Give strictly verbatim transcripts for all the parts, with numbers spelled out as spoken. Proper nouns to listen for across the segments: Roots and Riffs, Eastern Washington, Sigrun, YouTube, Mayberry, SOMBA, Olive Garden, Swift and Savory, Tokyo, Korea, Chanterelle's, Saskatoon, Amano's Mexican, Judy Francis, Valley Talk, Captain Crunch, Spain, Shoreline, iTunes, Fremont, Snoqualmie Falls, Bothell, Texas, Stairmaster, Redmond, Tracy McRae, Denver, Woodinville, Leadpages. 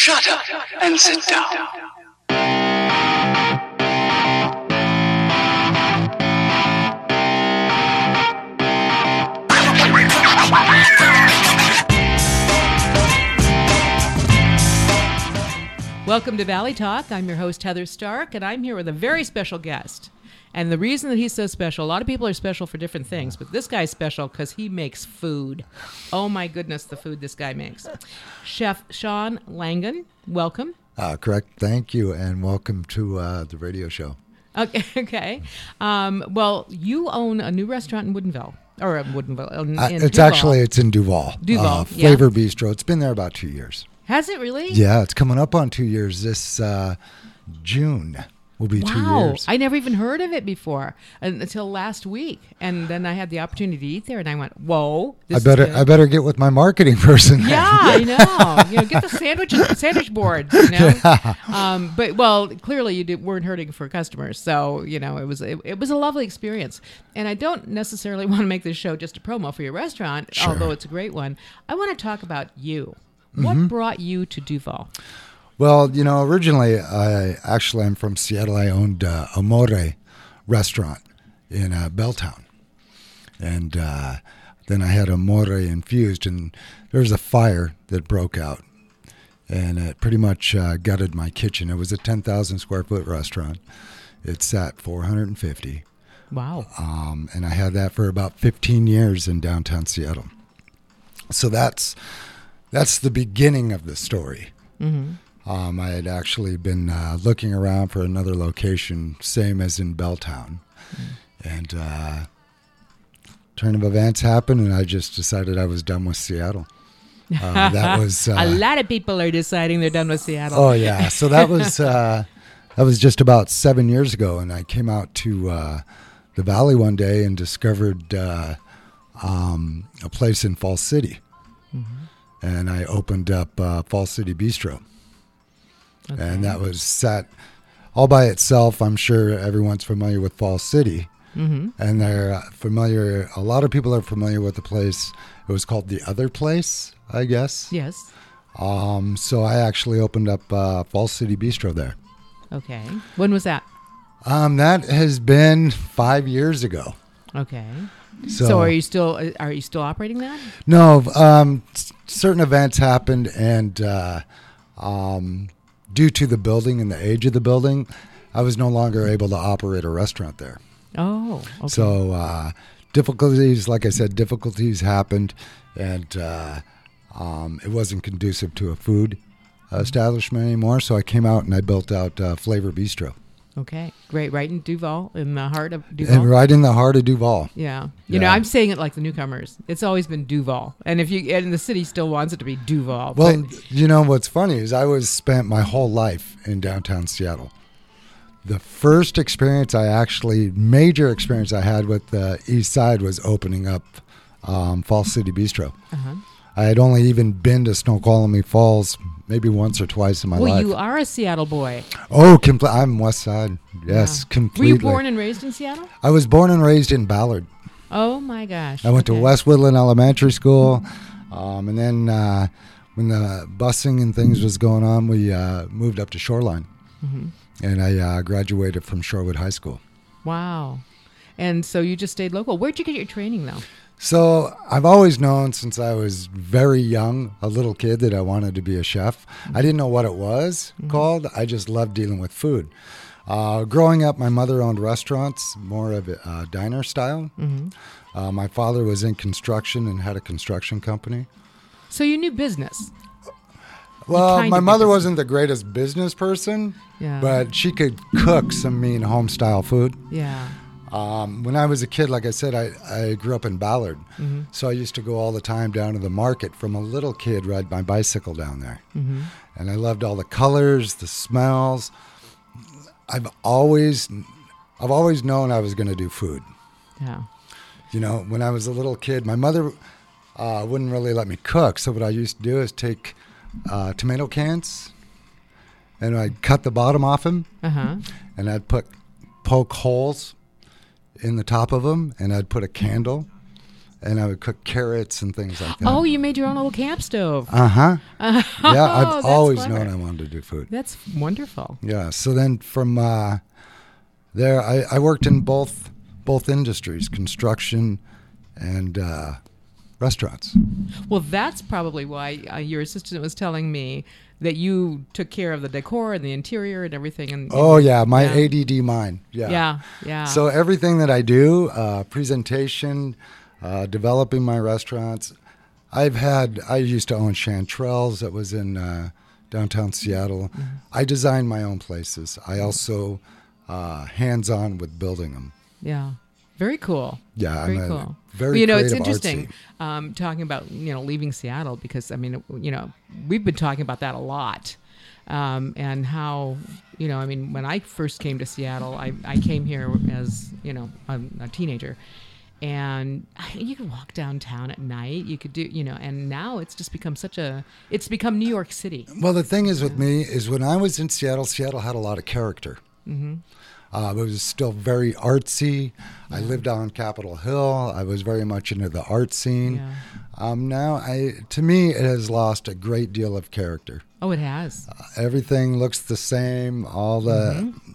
Shut up and sit down. Welcome to Valley Talk. I'm your host, Heather Stark, and I'm here with a very special guest. And the reason that he's so special, a lot of people are special for different things, but this guy's special because he makes food. Oh my goodness, the food this guy makes. Chef Sean Langan, welcome. Uh, correct. Thank you, and welcome to uh, the radio show. Okay. okay. Um, well, you own a new restaurant in Woodinville. Or in Woodinville. In, uh, in it's Duval. actually, it's in Duval. Duval, uh, Flavor yeah. Bistro. It's been there about two years. Has it really? Yeah, it's coming up on two years this uh, June. Will be wow. two years. I never even heard of it before until last week, and then I had the opportunity to eat there, and I went, "Whoa!" This I better, is I better get with my marketing person. Yeah, I know. You know, get the sandwiches, sandwich boards. You know, yeah. um, but well, clearly you did, weren't hurting for customers, so you know it was it, it was a lovely experience. And I don't necessarily want to make this show just a promo for your restaurant, sure. although it's a great one. I want to talk about you. Mm-hmm. What brought you to Duval? Well, you know, originally, I actually I'm from Seattle. I owned uh, Amore restaurant in uh, Belltown, and uh, then I had Amore Infused, and there was a fire that broke out, and it pretty much uh, gutted my kitchen. It was a ten thousand square foot restaurant. It sat four hundred fifty. Wow. Um, and I had that for about fifteen years in downtown Seattle. So that's that's the beginning of the story. Mm-hmm. Um, I had actually been uh, looking around for another location, same as in Belltown. Mm. And uh, turn of events happened, and I just decided I was done with Seattle. Uh, that was uh, a lot of people are deciding they're done with Seattle. Oh yeah, so that was uh, that was just about seven years ago, and I came out to uh, the Valley one day and discovered uh, um, a place in Fall City, mm-hmm. and I opened up uh, Fall City Bistro. Okay. And that was set all by itself. I'm sure everyone's familiar with Fall City. Mm-hmm. And they're familiar, a lot of people are familiar with the place. It was called The Other Place, I guess. Yes. Um, so I actually opened up uh, Fall City Bistro there. Okay. When was that? Um, that has been five years ago. Okay. So, so are you still are you still operating that? No. Um, certain events happened, and uh, um. due to the building and the age of the building, I was no longer able to operate a restaurant there. Oh, okay. So uh, difficulties, like I said, difficulties happened, and uh, um, it wasn't conducive to a food establishment anymore. So I came out and I built out uh, Flavor Bistro. Okay, great. Right in Duval, in the heart of Duval. And right in the heart of Duval. Yeah. You yeah. know, I'm saying it like the newcomers. It's always been Duval. And if you and the city still wants it to be Duval. Well, but. You know, what's funny is I was spent my whole life in downtown Seattle. The first experience I actually, major experience I had with the East Side was opening up um, Fall City Bistro. Uh-huh. I had only even been to Snoqualmie Falls maybe once or twice in my well, life. Well, you are a Seattle boy. Oh, compl- I'm West Side. Yes, yeah. completely. Were you born and raised in Seattle? I was born and raised in Ballard. Oh, my gosh. I went okay. to West Woodland Elementary School. Um, and then uh, when the busing and things was going on, we uh, moved up to Shoreline. Mm-hmm. And I uh, graduated from Shorewood High School. Wow. And so you just stayed local. Where'd you get your training, though? So I've always known since I was very young, a little kid, that I wanted to be a chef. Mm-hmm. I didn't know what it was mm-hmm. called. I just loved dealing with food. Uh, growing up, my mother owned restaurants, more of a uh, diner style. Mm-hmm. Uh, my father was in construction and had a construction company. So you knew business. Well, my mother business. wasn't the greatest business person, yeah. but she could cook some mean home-style food. Yeah. Um, when I was a kid, like I said, I, I grew up in Ballard, mm-hmm. so I used to go all the time down to the market. From a little kid, ride my bicycle down there, mm-hmm. and I loved all the colors, the smells. I've always, I've always known I was going to do food. Yeah, you know, when I was a little kid, my mother uh, wouldn't really let me cook. So what I used to do is take uh, tomato cans, and I'd cut the bottom off them, uh-huh. and I'd put poke holes in the top of them, and I'd put a candle and I would cook carrots and things like that. Oh, you made your own little camp stove. Uh-huh. Uh, yeah, I've oh, always clever. known I wanted to do food. That's wonderful. Yeah, so then from uh, there, I, I worked in both both industries, construction and uh, restaurants. Well, that's probably why uh, your assistant was telling me that you took care of the decor and the interior and everything. And, and oh, yeah, my yeah. A D D mind. Yeah. yeah, yeah. So everything that I do, uh, presentation, Uh, developing my restaurants. I've had, I used to own Chanterelle's that was in uh, downtown Seattle. Mm-hmm. I designed my own places. I also uh, hands-on with building them. Yeah. Very cool. Yeah. Very I'm cool. Very well, you know, it's interesting um, talking about, you know, leaving Seattle because, I mean, you know, we've been talking about that a lot um, and how, you know, I mean, when I first came to Seattle, I, I came here as, you know, a, a teenager. And you could walk downtown at night. You could do, you know, and now it's just become such a, it's become New York City. Well, the thing is with me is when I was in Seattle, Seattle had a lot of character. Mm-hmm. Uh, it was still very artsy. Yeah. I lived on Capitol Hill. I was very much into the art scene. Yeah. Um, now, I to me, it has lost a great deal of character. Oh, it has. Uh, everything looks the same. All the... Mm-hmm.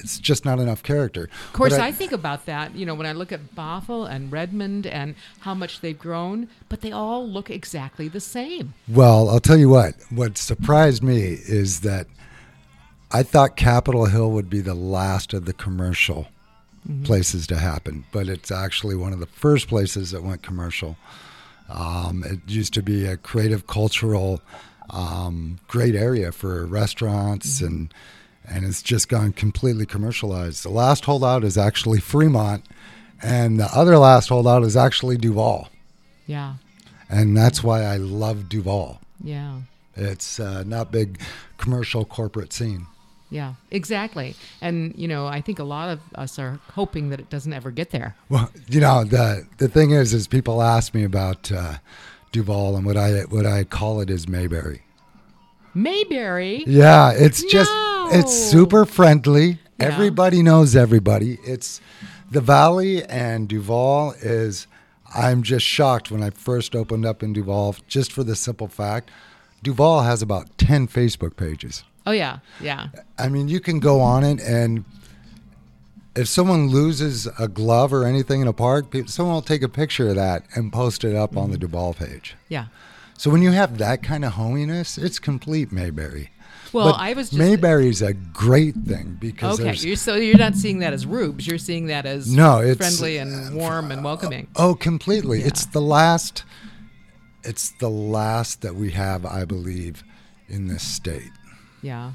It's just not enough character. Of course, I, I think about that, you know, when I look at Bothell and Redmond and how much they've grown, but they all look exactly the same. Well, I'll tell you what. What surprised me is that I thought Capitol Hill would be the last of the commercial mm-hmm. places to happen, but it's actually one of the first places that went commercial. Um, it used to be a creative, cultural, um, great area for restaurants mm-hmm. and And it's just gone completely commercialized. The last holdout is actually Fremont, and the other last holdout is actually Duval. Yeah. And that's why I love Duval. Yeah. It's uh, not big commercial corporate scene. Yeah, exactly. And, you know, I think a lot of us are hoping that it doesn't ever get there. Well, you know, the the thing is, is people ask me about uh, Duval, and what I what I call it is Mayberry. Mayberry? Yeah, it's no. just... It's super friendly. Yeah. Everybody knows everybody. It's the Valley and Duval is, I'm just shocked when I first opened up in Duval, just for the simple fact, Duval has about ten Facebook pages. Oh, yeah. Yeah. I mean, you can go on it, and if someone loses a glove or anything in a park, someone will take a picture of that and post it up mm-hmm. on the Duval page. Yeah. So when you have that kind of hominess, it's complete Mayberry. Well, but I was just, Mayberry's a great thing because okay, you're, so you're not seeing that as rubes. You're seeing that as no, it's, friendly and warm and welcoming. Uh, oh, completely. Yeah. It's the last. It's the last that we have, I believe, in this state. Yeah,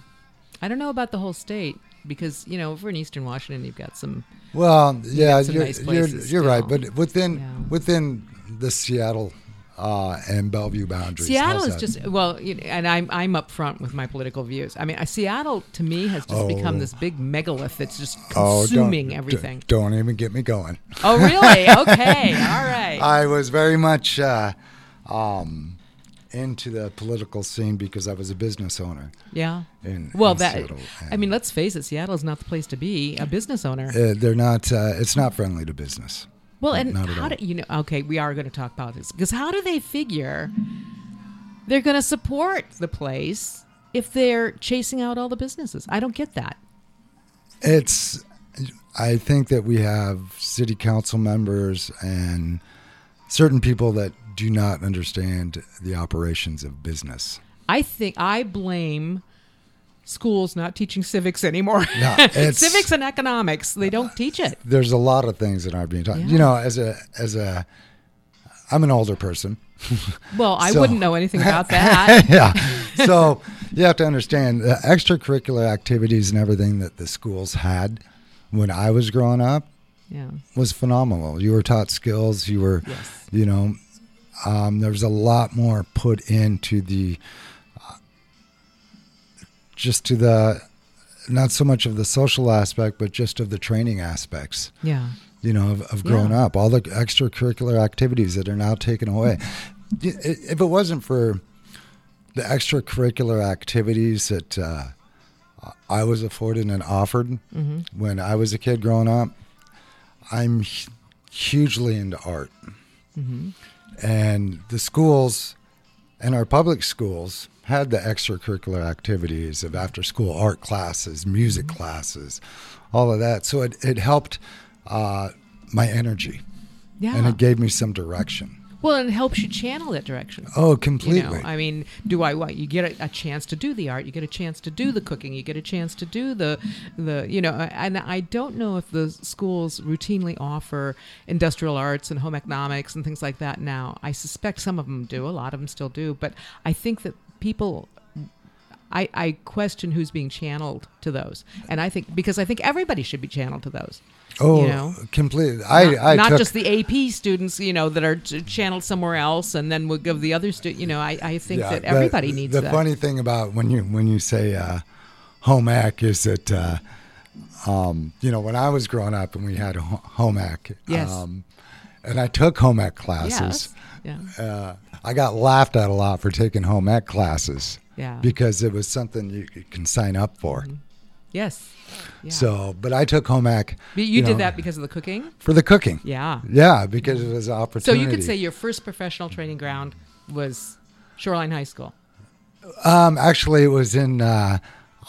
I don't know about the whole state because you know, if we're in Eastern Washington, you've got some. Well, yeah, some you're nice you're, you're right, but within yeah. within the Seattle. Uh, and Bellevue boundaries. Seattle is just well, you know, and I'm I'm up front with my political views. I mean, uh, Seattle to me has just oh. become this big megalith that's just consuming oh, don't, everything. D- don't even get me going. Oh, really? Okay, all right. I was very much uh, um, into the political scene because I was a business owner. Yeah. In, well, in that Seattle, I mean, let's face it, Seattle is not the place to be a business owner. Uh, they're not. Uh, it's not friendly to business. Well, and how do you know? Okay, we are going to talk politics because how do they figure they're going to support the place if they're chasing out all the businesses? I don't get that. It's, I think that we have city council members and certain people that do not understand the operations of business. I think I blame. Schools not teaching civics anymore. No, civics and economics, they don't teach it. There's a lot of things that aren't being taught. Yeah. You know, as a, as a, I'm an older person. Well, I so, wouldn't know anything about that. Yeah. So you have to understand the extracurricular activities and everything that the schools had when I was growing up yeah. was phenomenal. You were taught skills. You were, yes. you know, um, there was a lot more put into the, just to the, not so much of the social aspect, but just of the training aspects, yeah, you know, of, of growing yeah. up, all the extracurricular activities that are now taken away. If it wasn't for the extracurricular activities that uh, I was afforded and offered mm-hmm. when I was a kid growing up, I'm hugely into art. Mm-hmm. And the schools and our public schools had the extracurricular activities of after-school art classes, music mm-hmm. classes, all of that. So it, it helped uh, my energy. Yeah. And it gave me some direction. Well, it helps you channel that direction. Oh, completely. You know, I mean, do I what? You get a, a chance to do the art. You get a chance to do the cooking. You get a chance to do the, the you know, and I don't know if the schools routinely offer industrial arts and home economics and things like that now. I suspect some of them do. A lot of them still do. But I think that people... I, I question who's being channeled to those, and I think because I think everybody should be channeled to those. Oh, you know? Completely. I not, I not took, just the A P students, you know, that are channeled somewhere else, and then we'll give the other students. You know, I, I think yeah, that everybody the, needs. The that. funny thing about when you when you say uh, home ec is that uh, um, you know when I was growing up and we had home ec. Yes. Um, and I took home ec classes. Yes. Yeah. Uh, I got laughed at a lot for taking home ec classes. Yeah. Because it was something you can sign up for. Yes. Yeah. So, but I took home ec. You, you did know, that because of the cooking? For the cooking. Yeah. Yeah, because it was an opportunity. So you could say your first professional training ground was Shoreline High School. Um, actually, it was in uh,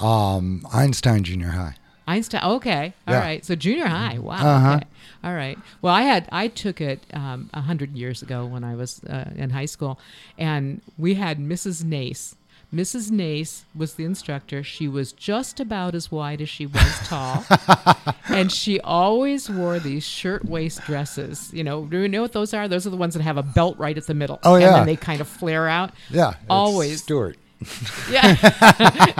um, Einstein Junior High. Einstein. Okay. All yeah. right. So junior high. Wow. Uh-huh. Okay. All right. Well, I had I took it um, one hundred years ago when I was uh, in high school, and we had Missus Nace. Missus Nace was the instructor. She was just about as wide as she was tall. And she always wore these shirtwaist dresses. You know, do you know what those are? Those are the ones that have a belt right at the middle. Oh, yeah. And then they kind of flare out. Yeah. Always. Stuart. Yeah.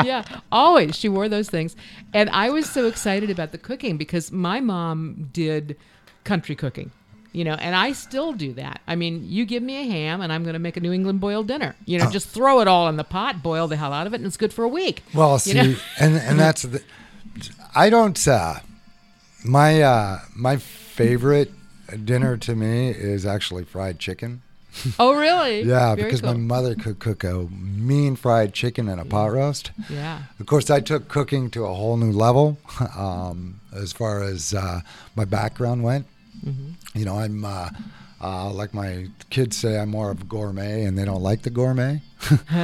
Yeah. Always. She wore those things. And I was so excited about the cooking because my mom did country cooking. You know, and I still do that. I mean, you give me a ham and I'm going to make a New England boiled dinner. You know, oh. just throw it all in the pot, boil the hell out of it, and it's good for a week. Well, see, you know? and, and that's the... I don't... Uh, my uh, my favorite dinner to me is actually fried chicken. Oh, really? Yeah, Very because cool. my mother could cook a mean fried chicken and a yeah. pot roast. Yeah. Of course, I took cooking to a whole new level um, as far as uh, my background went. Mm-hmm. You know, I'm uh, uh, like my kids say, I'm more of a gourmet, and they don't like the gourmet. um,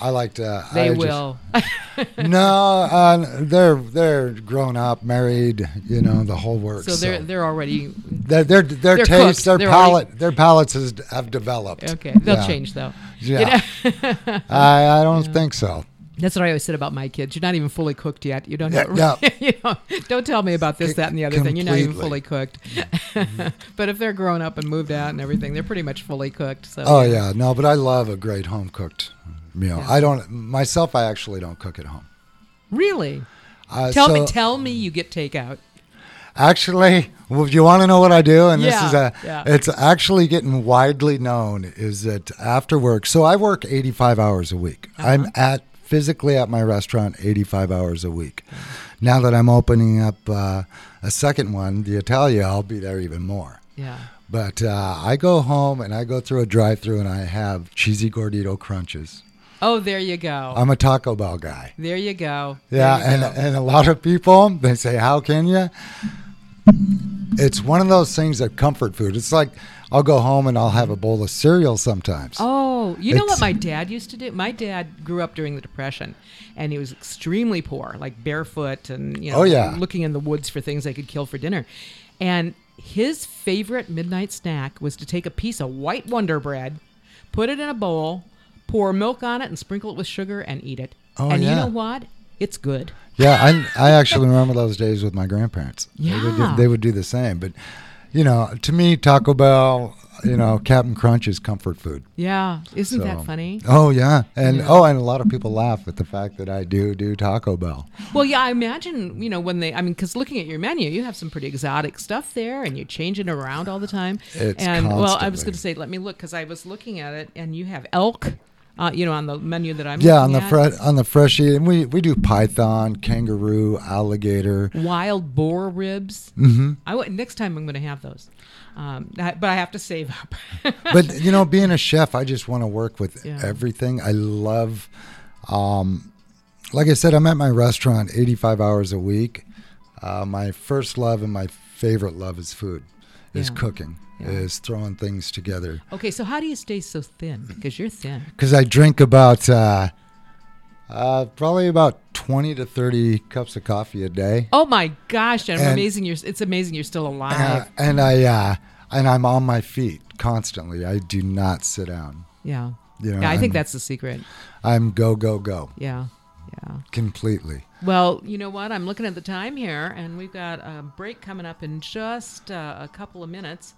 I like to. They I will. Just, no, uh, they're they're grown up, married. You know, the whole works. So they're so. they're already. Their their their taste, their palate, already... their palates has, have developed. Okay, they'll yeah. change though. Yeah, you know? I I don't yeah. think so. That's what I always said about my kids. You're not even fully cooked yet. You don't. Yeah, know, yeah. you know, don't tell me about this, that, and the other Completely. thing. You're not even fully cooked. Mm-hmm. But if they're grown up and moved out and everything, they're pretty much fully cooked. So. Oh yeah, no, but I love a great home cooked meal. Yeah. I don't myself. I actually don't cook at home. Really? Uh, tell so, me. Tell me you get takeout. Actually, well, if you want to know what I do, and yeah, this is a, yeah. it's actually getting widely known is that after work. So I work eighty-five hours a week. Uh-huh. I'm at. physically at my restaurant eighty-five hours a week. Now that I'm opening up uh, a second one, the Italia, I'll be there even more. Yeah. But uh, I go home and I go through a drive-thru and I have cheesy gordito crunches. Oh, there you go. I'm a Taco Bell guy. There you go. Yeah, you and, go. and a lot of people, they say, how can you? It's one of those things of comfort food. It's like I'll go home and I'll have a bowl of cereal sometimes. Oh, you know it's, what my dad used to do? My dad grew up during the Depression, and he was extremely poor, like barefoot and you know, oh, yeah. looking in the woods for things they could kill for dinner. And his favorite midnight snack was to take a piece of white Wonder Bread, put it in a bowl, pour milk on it, and sprinkle it with sugar and eat it. Oh, and yeah. you know what? It's good. Yeah, I, I actually remember those days with my grandparents. Yeah. They would do, they would do the same. But, you know, to me, Taco Bell, you know, Captain Crunch is comfort food. Yeah. Isn't so, that funny? Oh, yeah. And, yeah. oh, and a lot of people laugh at the fact that I do do Taco Bell. Well, yeah, I imagine, you know, when they, I mean, because looking at your menu, you have some pretty exotic stuff there, and you're changing around all the time. It's And, constantly. Well, I was going to say, let me look, because I was looking at it, and you have elk. Uh, you know, on the menu that I'm yeah on the fre- on the freshie, and we, we do python, kangaroo, alligator, wild boar ribs. Mm-hmm. I w- next time I'm going to have those, um, I, but I have to save up. But you know, being a chef, I just want to work with yeah. everything. I love, um, like I said, I'm at my restaurant eighty-five hours a week. Uh, my first love and my favorite love is food. is yeah. cooking, yeah. is throwing things together. Okay, so how do you stay so thin? Because you're thin. Because I drink about uh, uh, probably about twenty to thirty cups of coffee a day. Oh my gosh, and, and amazing! You're, it's amazing you're still alive. Uh, and I uh, and I'm on my feet constantly. I do not sit down. Yeah. You know, yeah, I I'm, think that's the secret. I'm go, go, go. Yeah, yeah. Completely. Well, you know what? I'm looking at the time here, and we've got a break coming up in just uh, a couple of minutes.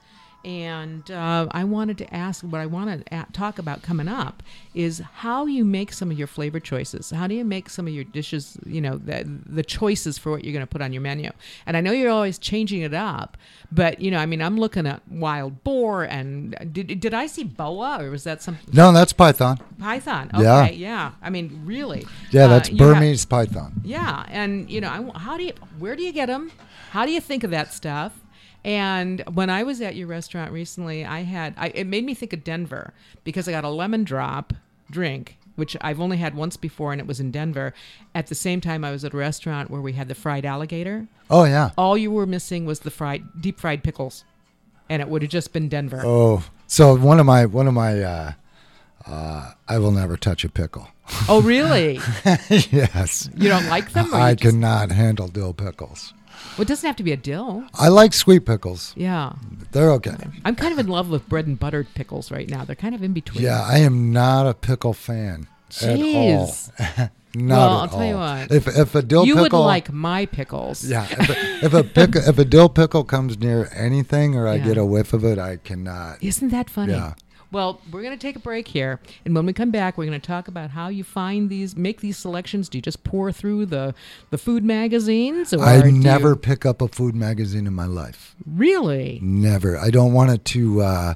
And uh, I wanted to ask, what I want to talk about coming up is how you make some of your flavor choices. How do you make some of your dishes, you know, the, the choices for what you're going to put on your menu? And I know you're always changing it up, but, you know, I mean, I'm looking at wild boar and did did I see boa or was that something? No, that's python. Python. Okay, yeah. yeah. I mean, really. Yeah, that's uh, Burmese have, python. Yeah. And, you know, I, how do you, where do you get them? How do you think of that stuff? And when I was at your restaurant recently, I had, I, it made me think of Denver because I got a lemon drop drink, which I've only had once before, and it was in Denver. At the same time, I was at a restaurant where we had the fried alligator. Oh, yeah. All you were missing was the fried, deep fried pickles, and it would have just been Denver. Oh, so one of my, one of my, uh, uh, I will never touch a pickle. Oh, really? Yes. You don't like them? Or I just... cannot handle dill pickles. Well, it doesn't have to be a dill. I like sweet pickles. Yeah. They're okay. I'm kind of in love with bread and buttered pickles right now. They're kind of in between. Yeah, I am not a pickle fan Jeez. At all. Not well, at I'll all. Tell you what. If, if a dill you pickle... You would like my pickles. Yeah. If a, if, a pick, if a dill pickle comes near anything or I yeah. get a whiff of it, I cannot. Isn't that funny? Yeah. Well, we're going to take a break here, and when we come back, we're going to talk about how you find these, make these selections. Do you just pour through the, the food magazines? Or I never you... pick up a food magazine in my life. Really? Never. I don't want it to uh,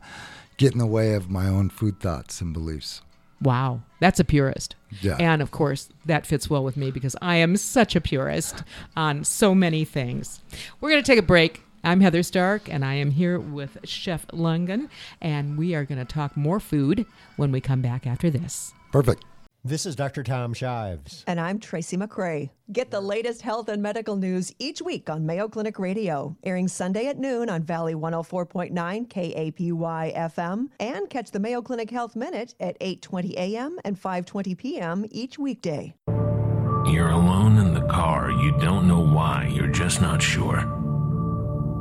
get in the way of my own food thoughts and beliefs. Wow. That's a purist. Yeah. And, of course, that fits well with me because I am such a purist on so many things. We're going to take a break. I'm Heather Stark, and I am here with Chef Langan, and we are going to talk more food when we come back after this. Perfect. This is Doctor Tom Shives. And I'm Tracy McRae. Get the latest health and medical news each week on Mayo Clinic Radio, airing Sunday at noon on Valley one oh four point nine K A P Y F M, and catch the Mayo Clinic Health Minute at eight twenty a.m. and five twenty p.m. each weekday. You're alone in the car. You don't know why. You're just not sure.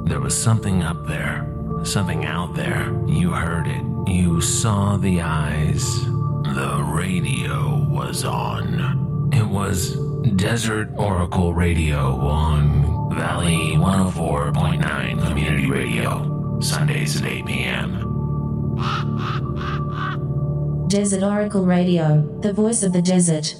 There was something up there, something out there. You heard it. You saw the eyes. The radio was on. It was Desert Oracle Radio on Valley one oh four point nine Community Radio, Sundays at eight p.m. Desert Oracle Radio, the voice of the desert.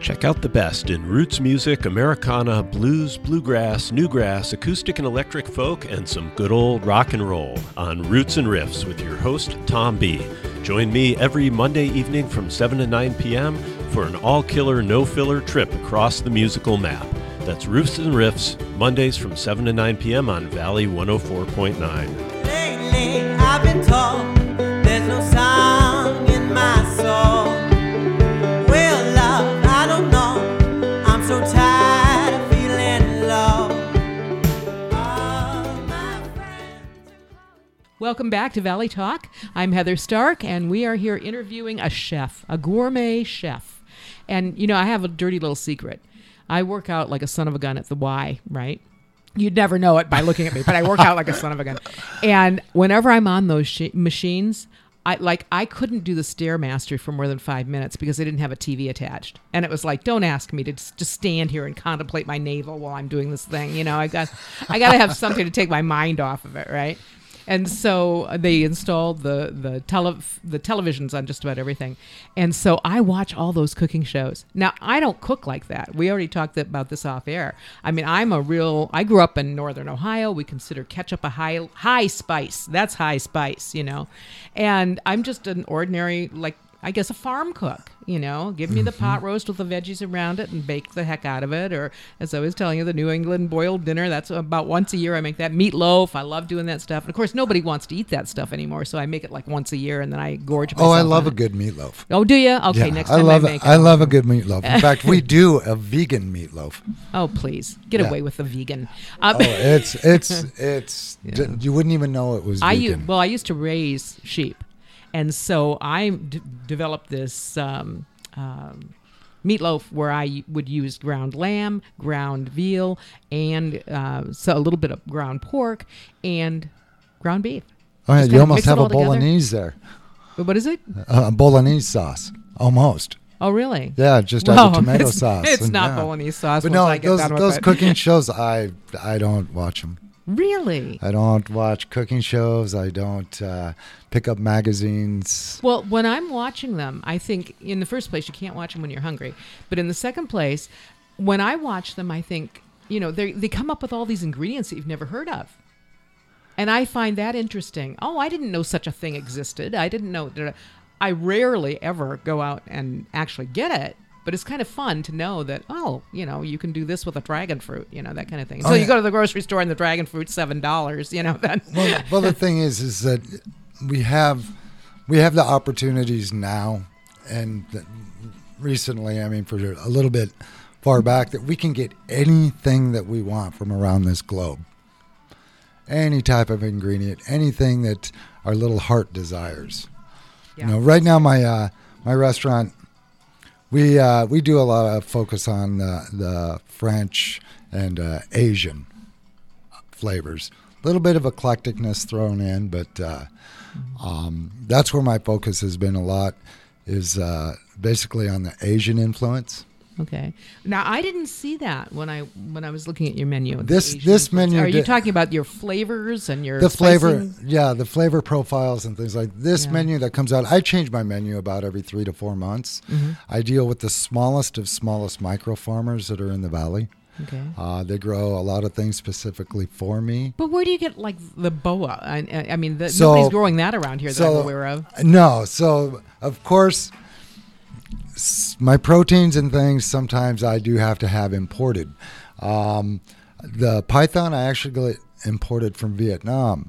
Check out the best in roots music, Americana, blues, bluegrass, newgrass, acoustic and electric folk, and some good old rock and roll on Roots and Riffs with your host, Tom B. Join me every Monday evening from seven to nine p.m. for an all-killer, no-filler trip across the musical map. That's Roots and Riffs, Mondays from seven to nine p.m. on Valley one oh four point nine. Lately, I've been told there's no song in my soul. Welcome back to Valley Talk. I'm Heather Stark, and we are here interviewing a chef, a gourmet chef. And, you know, I have a dirty little secret. I work out like a son of a gun at the Y, right? You'd never know it by looking at me, but I work out like a son of a gun. And whenever I'm on those sh- machines... I like I couldn't do the Stairmaster for more than five minutes because I didn't have a T V attached. And it was like, don't ask me to just stand here and contemplate my navel while I'm doing this thing. You know, I got I got to have something to take my mind off of it, right? And so they installed the the tele, the televisions on just about everything. And so I watch all those cooking shows. Now, I don't cook like that. We already talked about this off air. I mean, I'm a real, I grew up in Northern Ohio. We consider ketchup a high, high spice. That's high spice, you know. And I'm just an ordinary, like, I guess a farm cook, you know, give me the mm-hmm. pot roast with the veggies around it and bake the heck out of it. Or as I was telling you, the New England boiled dinner, that's about once a year I make that. Meatloaf, I love doing that stuff. And of course, nobody wants to eat that stuff anymore, so I make it like once a year and then I gorge myself. Oh, I love a it. good meatloaf. Oh, do you? Okay, yeah, next time I, love I make it. I love a good meatloaf. In fact, we do a vegan meatloaf. Oh, please. Get yeah. away with the vegan. Um, oh, it's, it's, it's, yeah. d- you wouldn't even know it was I vegan. U- well, I used to raise sheep. And so I d- developed this um, um, meatloaf where I would use ground lamb, ground veal, and uh, so a little bit of ground pork and ground beef. All right, you almost have a bolognese together. there. What is it? Uh, bolognese sauce, almost. Oh, really? Yeah, just well, out of tomato it's, sauce. It's and, not yeah. bolognese sauce. But no, I get those, done with those it. cooking shows, I I don't watch them. Really? I don't watch cooking shows. I don't uh, pick up magazines. Well, when I'm watching them, I think in the first place, you can't watch them when you're hungry. But in the second place, when I watch them, I think, you know, they they come up with all these ingredients that you've never heard of. And I find that interesting. Oh, I didn't know such a thing existed. I didn't know. I rarely ever go out and actually get it. But it's kind of fun to know that, oh, you know, you can do this with a dragon fruit, you know, that kind of thing. So oh, yeah. you go to the grocery store and the dragon fruit's seven dollars, you know. Then. Well, well, the thing is, is that we have we have the opportunities now and recently, I mean, for a little bit far back, that we can get anything that we want from around this globe. Any type of ingredient, anything that our little heart desires. Yeah. You know, right now my, uh, my restaurant... We uh, we do a lot of focus on uh, the French and uh, Asian flavors. A little bit of eclecticness thrown in, but uh, um, that's where my focus has been a lot, is uh, basically on the Asian influence. Okay. Now, I didn't see that when I when I was looking at your menu. This this menu. Are you talking about your flavors and your the flavor? Yeah, the flavor profiles and things like this yeah. menu that comes out. I change my menu about every three to four months. Mm-hmm. I deal with the smallest of smallest micro farmers that are in the valley. Okay. Uh, they grow a lot of things specifically for me. But where do you get like the boa? I, I mean, the, so, nobody's growing that around here that so, I'm aware of. No. So of course. My proteins and things, sometimes I do have to have imported. Um, the python, I actually get imported from Vietnam.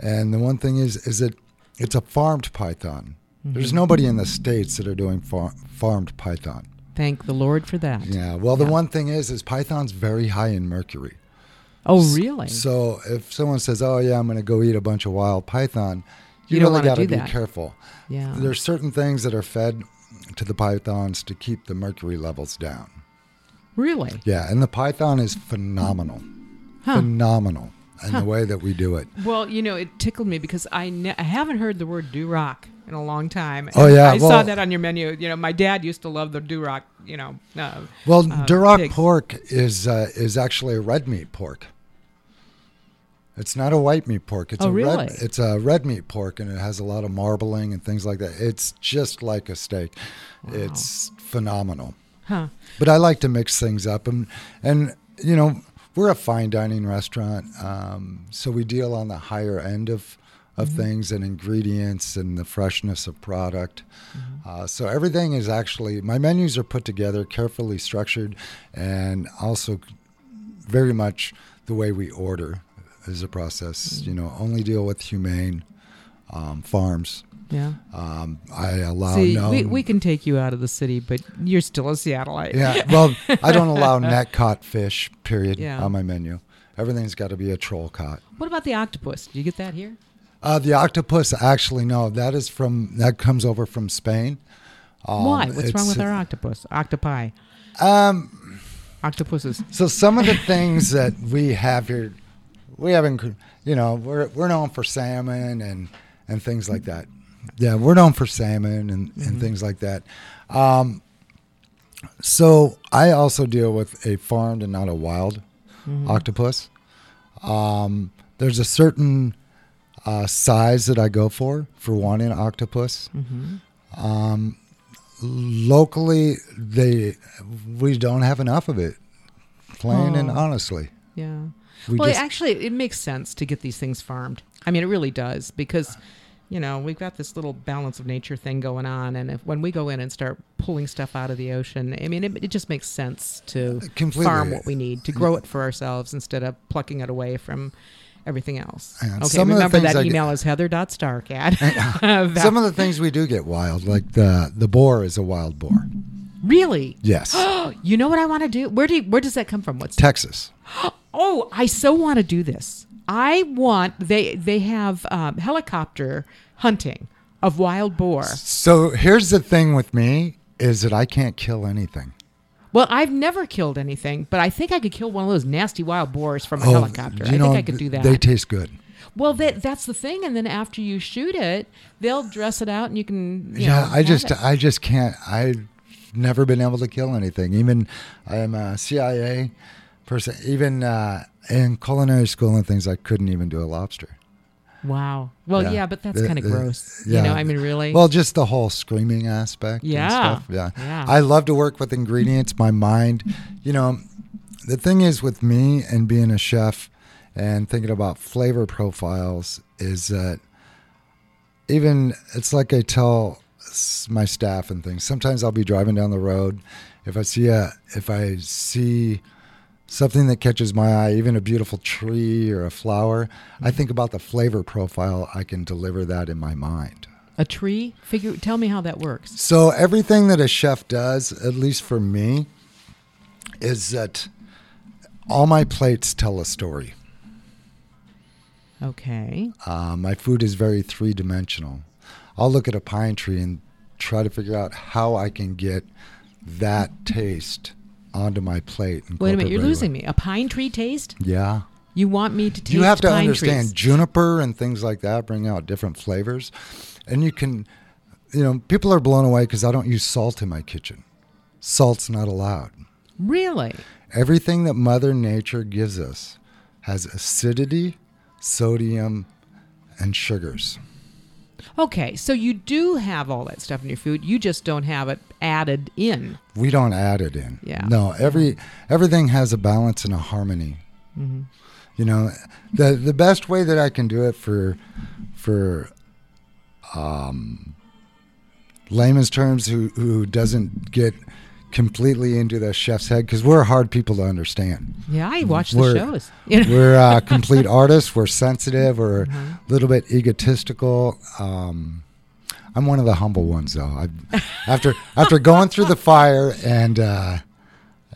And the one thing is, is that it's a farmed python. Mm-hmm. There's nobody in the States that are doing far- farmed python. Thank the Lord for that. Yeah. Well, the yeah. one thing is, is python's very high in mercury. Oh, really? So if someone says, oh, yeah, I'm going to go eat a bunch of wild python, you, you really got to be that. careful. Yeah. There's certain things that are fed to the pythons to keep the mercury levels down. Really? Yeah, and the python is phenomenal. Huh. Phenomenal in huh. the way that we do it. Well, you know, it tickled me because I, ne- I haven't heard the word Duroc in a long time. Oh, yeah. I well, saw that on your menu. You know, my dad used to love the Duroc, you know. Uh, well, uh, Duroc pigs. pork is uh, is actually a red meat pork. It's not a white meat pork. It's oh, a really? red it's a red meat pork, and it has a lot of marbling and things like that. It's just like a steak. Wow. It's phenomenal. Huh. But I like to mix things up, and and you know, we're a fine dining restaurant, um, so we deal on the higher end of of mm-hmm. things and ingredients and the freshness of product. Mm-hmm. Uh, so everything is actually, my menus are put together, carefully structured, and also very much the way we order. Is a process, you know, only deal with humane um, farms. Yeah. Um, I allow See, no... We, we can take you out of the city, but you're still a Seattleite. Yeah, well, I don't allow net caught fish, period, yeah. on my menu. Everything's got to be a troll caught. What about the octopus? Do you get that here? Uh, the octopus, actually, no. That is from, that comes over from Spain. Um, Why? What's wrong with our octopus? Octopi? Um, Octopuses. So some of the things that we have here... We haven't, you know, we're we're known for salmon and, and things like that. Yeah, we're known for salmon and, and mm-hmm. things like that. Um, so I also deal with a farmed and not a wild mm-hmm. octopus. Um, there's a certain uh, size that I go for, for wanting an octopus. Mm-hmm. Um, locally, they we don't have enough of it, plain oh. and honestly. Yeah. We well, just, it actually, it makes sense to get these things farmed. I mean, it really does because you know, we've got this little balance of nature thing going on. And if, when we go in and start pulling stuff out of the ocean, I mean, it, it just makes sense to Completely. farm what we need, to grow it for ourselves instead of plucking it away from everything else. And okay, remember that I email get, is heather dot stark at. And, uh, some of the things we do get wild, like the, the boar is a wild boar. Really? Yes. Oh, you know what I want to do? Where do you, where does that come from? What's Texas? That? Oh, I so want to do this. I want they they have um, helicopter hunting of wild boar. So here's the thing with me is that I can't kill anything. Well, I've never killed anything, but I think I could kill one of those nasty wild boars from a oh, helicopter. You know, I think I could do that. They taste good. Well, that that's the thing. And then after you shoot it, they'll dress it out, and you can. You yeah, know, I just it. I just can't. I've never been able to kill anything. Even I am a C I A person. Even. Uh, In culinary school and things, I couldn't even do a lobster. Wow. Well, yeah, yeah but that's kind of gross. Yeah. You know, I mean, really? Well, just the whole screaming aspect. Yeah. And stuff. Yeah. yeah. I love to work with ingredients, my mind. You know, the thing is with me and being a chef and thinking about flavor profiles is that even it's like I tell my staff and things. Sometimes I'll be driving down the road. If I see a, if I see... something that catches my eye, even a beautiful tree or a flower, I think about the flavor profile. I can deliver that in my mind. A tree? Figure. Tell me how that works. So everything that a chef does, at least for me, is that all my plates tell a story. Okay. Uh, my food is very three-dimensional. I'll look at a pine tree and try to figure out how I can get that taste onto my plate. Wait a minute, you're losing me. A pine tree taste? Yeah. You want me to taste pine trees? You have to understand, juniper and things like that bring out different flavors. And you can, you know, people are blown away because I don't use salt in my kitchen. Salt's not allowed. Really? Everything that Mother Nature gives us has acidity, sodium, and sugars. Okay, so you do have all that stuff in your food. You just don't have it added in. We don't add it in. Yeah. No, every everything has a balance and a harmony. Mm-hmm. You know, the the best way that I can do it for for um, layman's terms who, who doesn't get completely into the chef's head, because we're hard people to understand. Yeah, I watch the we're, shows. You know? We're uh, complete artists. We're sensitive. We're a mm-hmm. little bit egotistical. Um, I'm one of the humble ones, though. I, after after going through the fire and uh,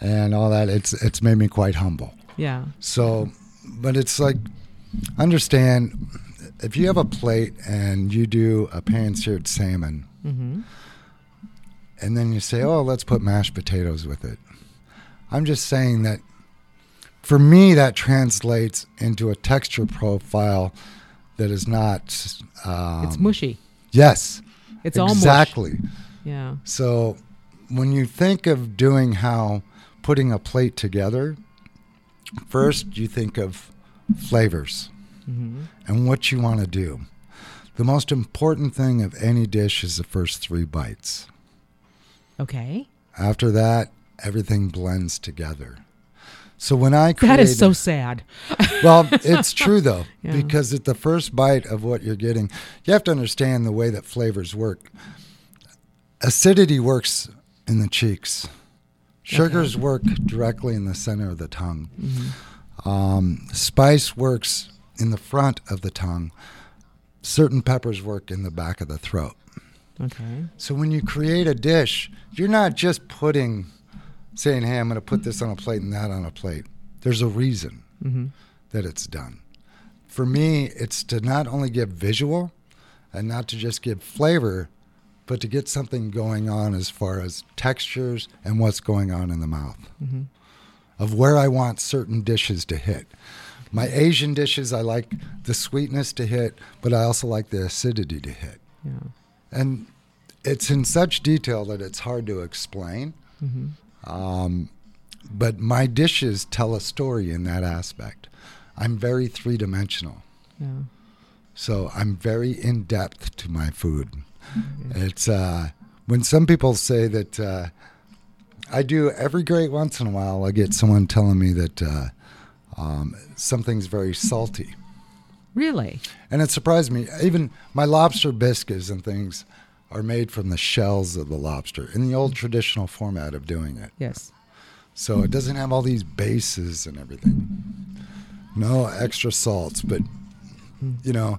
and all that, it's it's made me quite humble. Yeah. So, but it's like, understand, if you have a plate and you do a pan-seared salmon. Mm-hmm. And then you say, oh, let's put mashed potatoes with it. I'm just saying that for me, that translates into a texture profile that is not... Um, it's mushy. Yes. It's all mush. Exactly. Yeah. So when you think of doing how putting a plate together, first you think of flavors mm-hmm. and what you want to do. The most important thing of any dish is the first three bites. Okay. After that, everything blends together. So when I create... That is so sad. Well, it's true, though, yeah. because at the first bite of what you're getting, you have to understand the way that flavors work. Acidity works in the cheeks. Sugars okay. work directly in the center of the tongue. Mm-hmm. Um, spice works in the front of the tongue. Certain peppers work in the back of the throat. Okay. So when you create a dish, you're not just putting, saying, hey, I'm going to put this on a plate and that on a plate. There's a reason mm-hmm. that it's done. For me, it's to not only give visual and not to just give flavor, but to get something going on as far as textures and what's going on in the mouth, mm-hmm. of where I want certain dishes to hit. My Asian dishes, I like the sweetness to hit, but I also like the acidity to hit. Yeah. And it's in such detail that it's hard to explain. Mm-hmm. Um, but my dishes tell a story in that aspect. I'm very three-dimensional. Yeah. So I'm very in-depth to my food. Mm-hmm. It's uh, when some people say that uh, I do every great once in a while, I get someone telling me that uh, um, something's very salty. Really? And it surprised me. Even my lobster biscuits and things are made from the shells of the lobster in the old traditional format of doing it. Yes. So it doesn't have all these bases and everything. No extra salts. But, you know,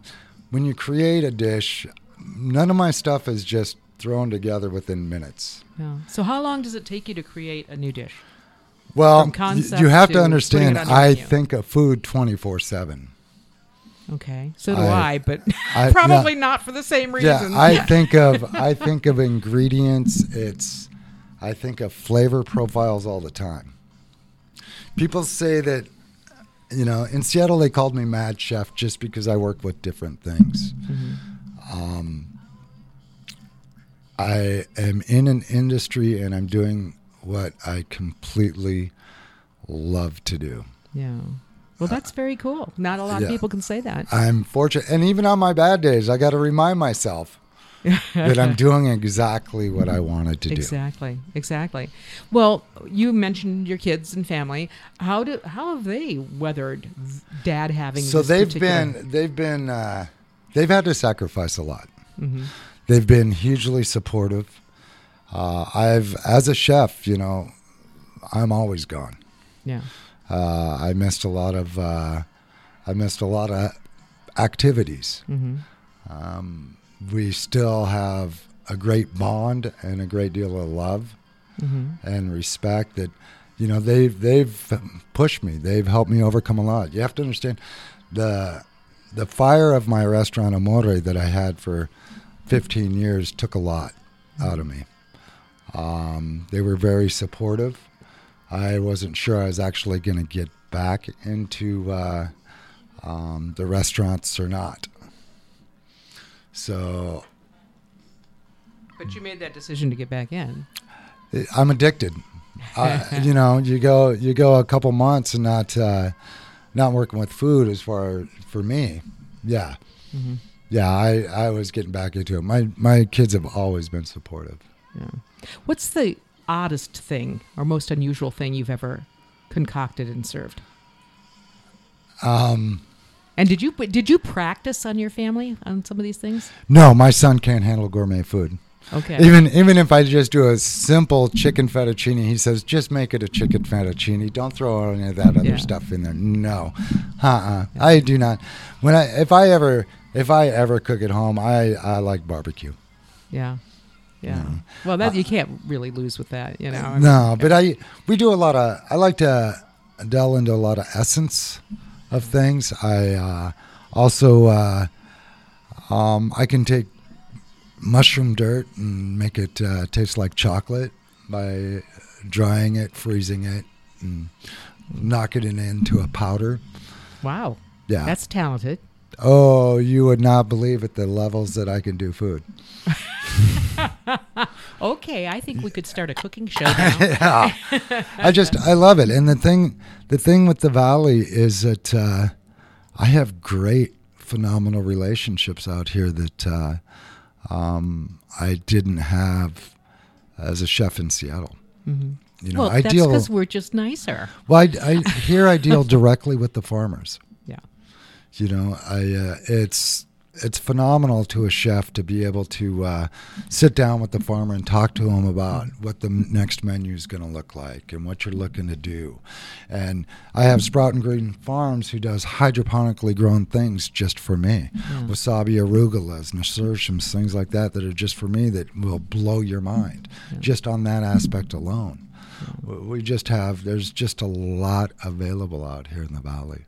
when you create a dish, none of my stuff is just thrown together within minutes. Yeah. So how long does it take you to create a new dish? Well, you have to, to understand, I menu. think of food twenty-four seven. Okay, so do I, I but I, probably yeah, not for the same reason. Yeah, I think of I think of ingredients. It's I think of flavor profiles all the time. People say that, you know, in Seattle they called me Mad Chef just because I work with different things. Mm-hmm. Um, I am in an industry and I'm doing what I completely love to do. Yeah. Well, that's very cool. Not a lot yeah. of people can say that. I'm fortunate. And even on my bad days, I got to remind myself that I'm doing exactly what I wanted to do. Exactly. Exactly. Well, you mentioned your kids and family. How do how have they weathered dad having so this they've particular... been they've been uh, they've had to sacrifice a lot. Mm-hmm. They've been hugely supportive. Uh, I've as a chef, you know, I'm always gone. Yeah. Uh, I missed a lot of uh, I missed a lot of activities. Mm-hmm. Um, we still have a great bond and a great deal of love mm-hmm. and respect. That you know they've they've pushed me. They've helped me overcome a lot. You have to understand the the fire of my restaurant Amore that I had for fifteen years took a lot mm-hmm. out of me. Um, they were very supportive. I wasn't sure I was actually going to get back into uh, um, the restaurants or not. So, but you made that decision to get back in. I'm addicted. I, you know, you go you go a couple months and not uh, not working with food as far for me. Yeah, mm-hmm. yeah. I, I was getting back into it. My my kids have always been supportive. Yeah. What's the oddest thing or most unusual thing you've ever concocted and served? Um, and did you did you practice on your family on some of these things? No, my son can't handle gourmet food. Okay. Even even if I just do a simple chicken fettuccine, he says, just make it a chicken fettuccine. Don't throw any of that other yeah. stuff in there. No, uh-uh. Yeah. I do not. When I if I ever if I ever cook at home, I, I like barbecue. Yeah. Yeah. No. Well, that you can't really lose with that, you know. I mean, no, but I we do a lot of. I like to delve into a lot of essence of things. I uh, also uh, um, I can take mushroom dirt and make it uh, taste like chocolate by drying it, freezing it, and knocking it into a powder. Wow. Yeah. That's talented. Oh, you would not believe at the levels that I can do food. Okay, I think we could start a cooking show now. yeah. I just, I love it. And the thing, the thing with the Valley is that uh, I have great, phenomenal relationships out here that uh, um, I didn't have as a chef in Seattle. Mm-hmm. You know, well, I that's because we're just nicer. Well, I, I, here I deal directly with the farmers. Yeah. You know, I uh, it's... it's phenomenal to a chef to be able to uh, sit down with the farmer and talk to him about what the next menu is going to look like and what you're looking to do. And I have Sprout and Green Farms who does hydroponically grown things just for me. Yeah. Wasabi arugulas, nasturtiums, things like that that are just for me that will blow your mind yeah. just on that aspect alone. Yeah. We just have, there's just a lot available out here in the Valley.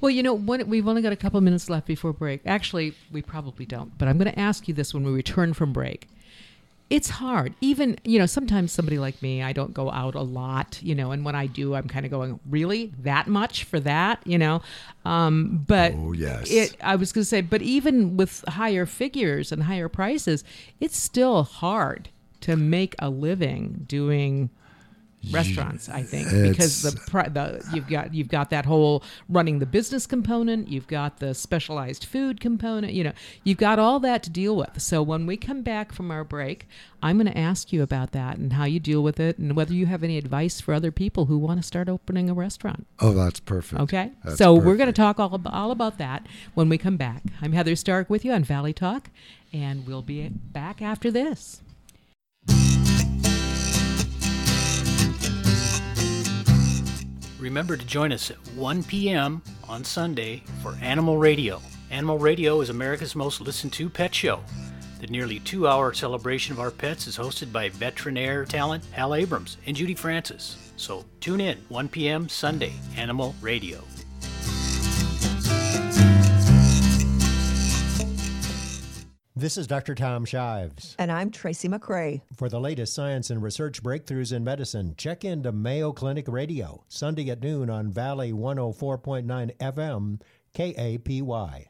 Well, you know, what, we've only got a couple minutes left before break. Actually, we probably don't, but I'm going to ask you this when we return from break. It's hard. Even, you know, sometimes somebody like me, I don't go out a lot, you know, and when I do, I'm kind of going, really? That much for that? You know? Um, but oh, yes. it, I was going to say, but even with higher figures and higher prices, it's still hard to make a living doing restaurants, I think, it's, because the, the you've got you've got that whole running the business component, you've got the specialized food component, you know, you've got all that to deal with. So when we come back from our break, I'm going to ask you about that and how you deal with it, and whether you have any advice for other people who want to start opening a restaurant. Oh, that's perfect. Okay, that's so perfect. We're going to talk all about, all about that when we come back. I'm Heather Stark with you on Valley Talk, and we'll be back after this. Remember to join us at one p.m. on Sunday for Animal Radio. Animal Radio is America's most listened to pet show. The nearly two-hour celebration of our pets is hosted by veterinaire talent Hal Abrams and Judy Francis. So tune in, one p.m. Sunday, Animal Radio. This is Doctor Tom Shives. And I'm Tracy McRae. For the latest science and research breakthroughs in medicine, check into Mayo Clinic Radio, Sunday at noon on Valley one oh four point nine F M, K A P Y.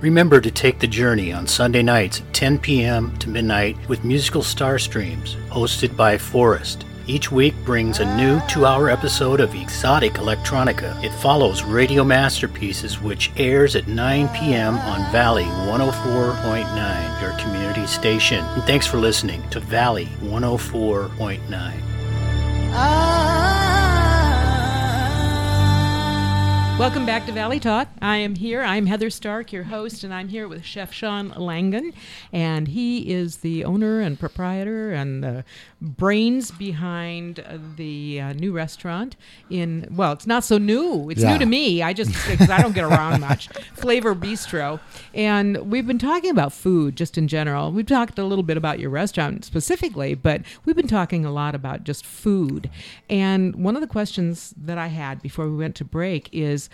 Remember to take the journey on Sunday nights at ten p.m. to midnight with Musical Star Streams, hosted by Forrest. Each week brings a new two-hour episode of Exotic Electronica. It follows Radio Masterpieces, which airs at nine p.m. on Valley one oh four point nine, your community station. And thanks for listening to Valley one oh four point nine. Welcome back to Valley Talk. I am here. I'm Heather Stark, your host, and I'm here with Chef Sean Langan. And he is the owner and proprietor and the brains behind the uh, new restaurant in, well, it's not so new. It's yeah. new to me. I just, because I don't get around much. Flavor Bistro. And we've been talking about food just in general. We've talked a little bit about your restaurant specifically, but we've been talking a lot about just food. And one of the questions that I had before we went to break is,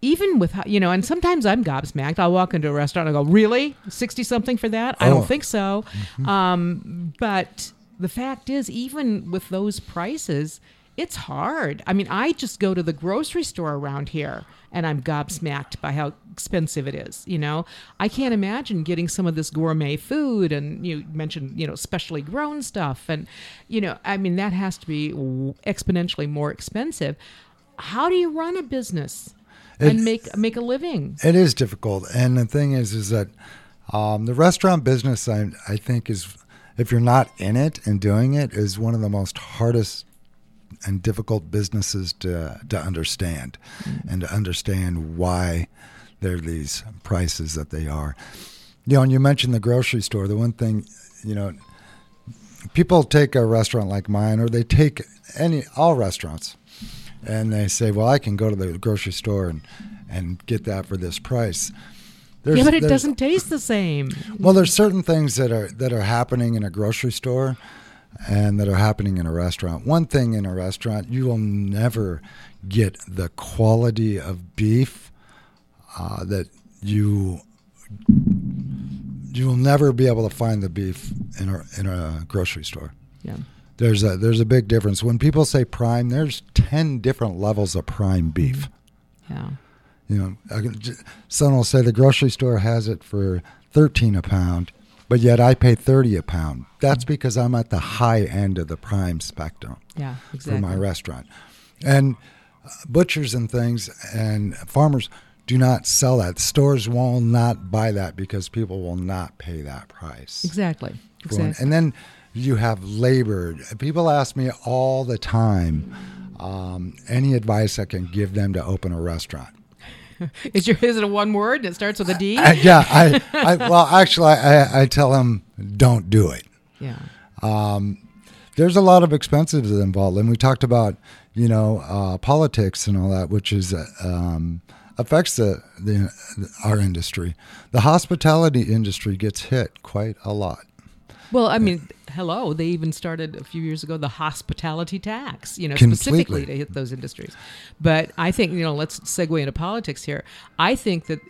even with, you know, and sometimes I'm gobsmacked. I'll walk into a restaurant and go, really? sixty-something for that? Oh. I don't think so. Mm-hmm. Um, but the fact is, even with those prices, it's hard. I mean, I just go to the grocery store around here and I'm gobsmacked by how expensive it is, you know. I can't imagine getting some of this gourmet food, and you mentioned, you know, specially grown stuff. And, you know, I mean, that has to be exponentially more expensive. How do you run a business and it's, make make a living? It is difficult. And the thing is, is that um, the restaurant business, I, I think, is, if you're not in it and doing it, is one of the most hardest and difficult businesses to, to understand, mm-hmm. and to understand why there are these prices that they are. You know, and you mentioned the grocery store. The one thing, you know, people take a restaurant like mine, or they take any all restaurants, and they say, well, I can go to the grocery store and, and get that for this price. There's, yeah, but it doesn't taste the same. Well, there's certain things that are that are happening in a grocery store and that are happening in a restaurant. One thing in a restaurant, you will never get the quality of beef uh, that you you will never be able to find the beef in a in a grocery store. Yeah. There's a there's a big difference. When people say prime, there's ten different levels of prime beef. Yeah, you know, I can, someone will say the grocery store has it for thirteen a pound, but yet I pay thirty a pound. That's because I'm at the high end of the prime spectrum. Yeah, exactly. For my restaurant, and butchers and things and farmers do not sell that. Stores will not buy that because people will not pay that price. Exactly. Exactly. And then you have labor. People ask me all the time, um, any advice I can give them to open a restaurant. Is your is it a one word that starts with a D? I, I, yeah. I, I well, actually, I, I tell them don't do it. Yeah. Um, there's a lot of expenses involved, and we talked about you know uh, politics and all that, which is uh, um, affects the, the our industry. The hospitality industry gets hit quite a lot. Well, I mean, hello, they even started a few years ago the hospitality tax, you know, Completely. specifically to hit those industries. But I think, you know, let's segue into politics here. I think that,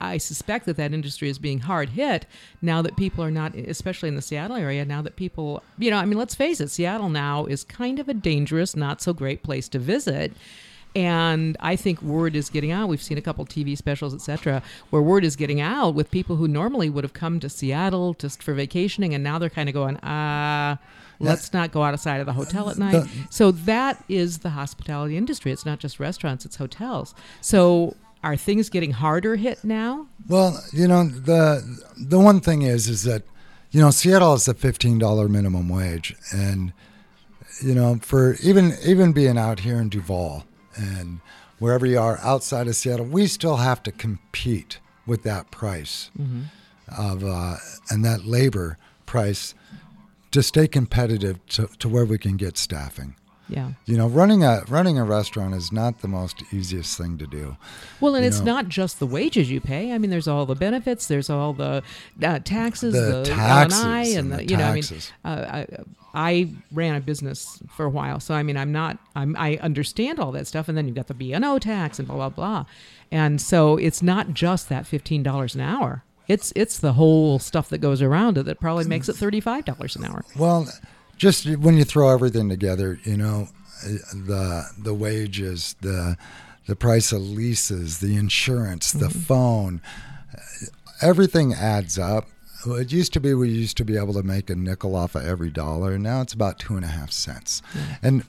I suspect that that industry is being hard hit now that people are not, especially in the Seattle area, now that people, you know, I mean, let's face it, Seattle now is kind of a dangerous, not so great place to visit. And I think word is getting out. We've seen a couple T V specials, et cetera, where word is getting out with people who normally would have come to Seattle just for vacationing, and now they're kind of going, ah, uh, Let's not go outside of the hotel at night. So that is the hospitality industry. It's not just restaurants, it's hotels. So are things getting harder hit now? Well, you know, the the one thing is, is that, you know, Seattle is a fifteen dollars minimum wage. And, you know, for even even being out here in Duval and wherever you are outside of Seattle, we still have to compete with that price mm-hmm. of uh, and that labor price to stay competitive to, to where we can get staffing. Yeah. You know, running a running a restaurant is not the most easiest thing to do. Well, and you it's know, not just the wages you pay. I mean, there's all the benefits, there's all the uh, taxes, the, the taxes L and I, and, and the, you taxes. know, I mean, uh, I, I ran a business for a while, so I mean, I'm not, I'm, I understand all that stuff, and then you've got the B and O tax and blah blah blah, and so it's not just that fifteen dollars an hour. It's it's the whole stuff that goes around it that probably makes it thirty-five dollars an hour. Well. Just when you throw everything together, you know, the the wages, the the price of leases, the insurance, the mm-hmm. phone, everything adds up. It used to be we used to be able to make a nickel off of every dollar. Now it's about two and a half cents. Mm-hmm. And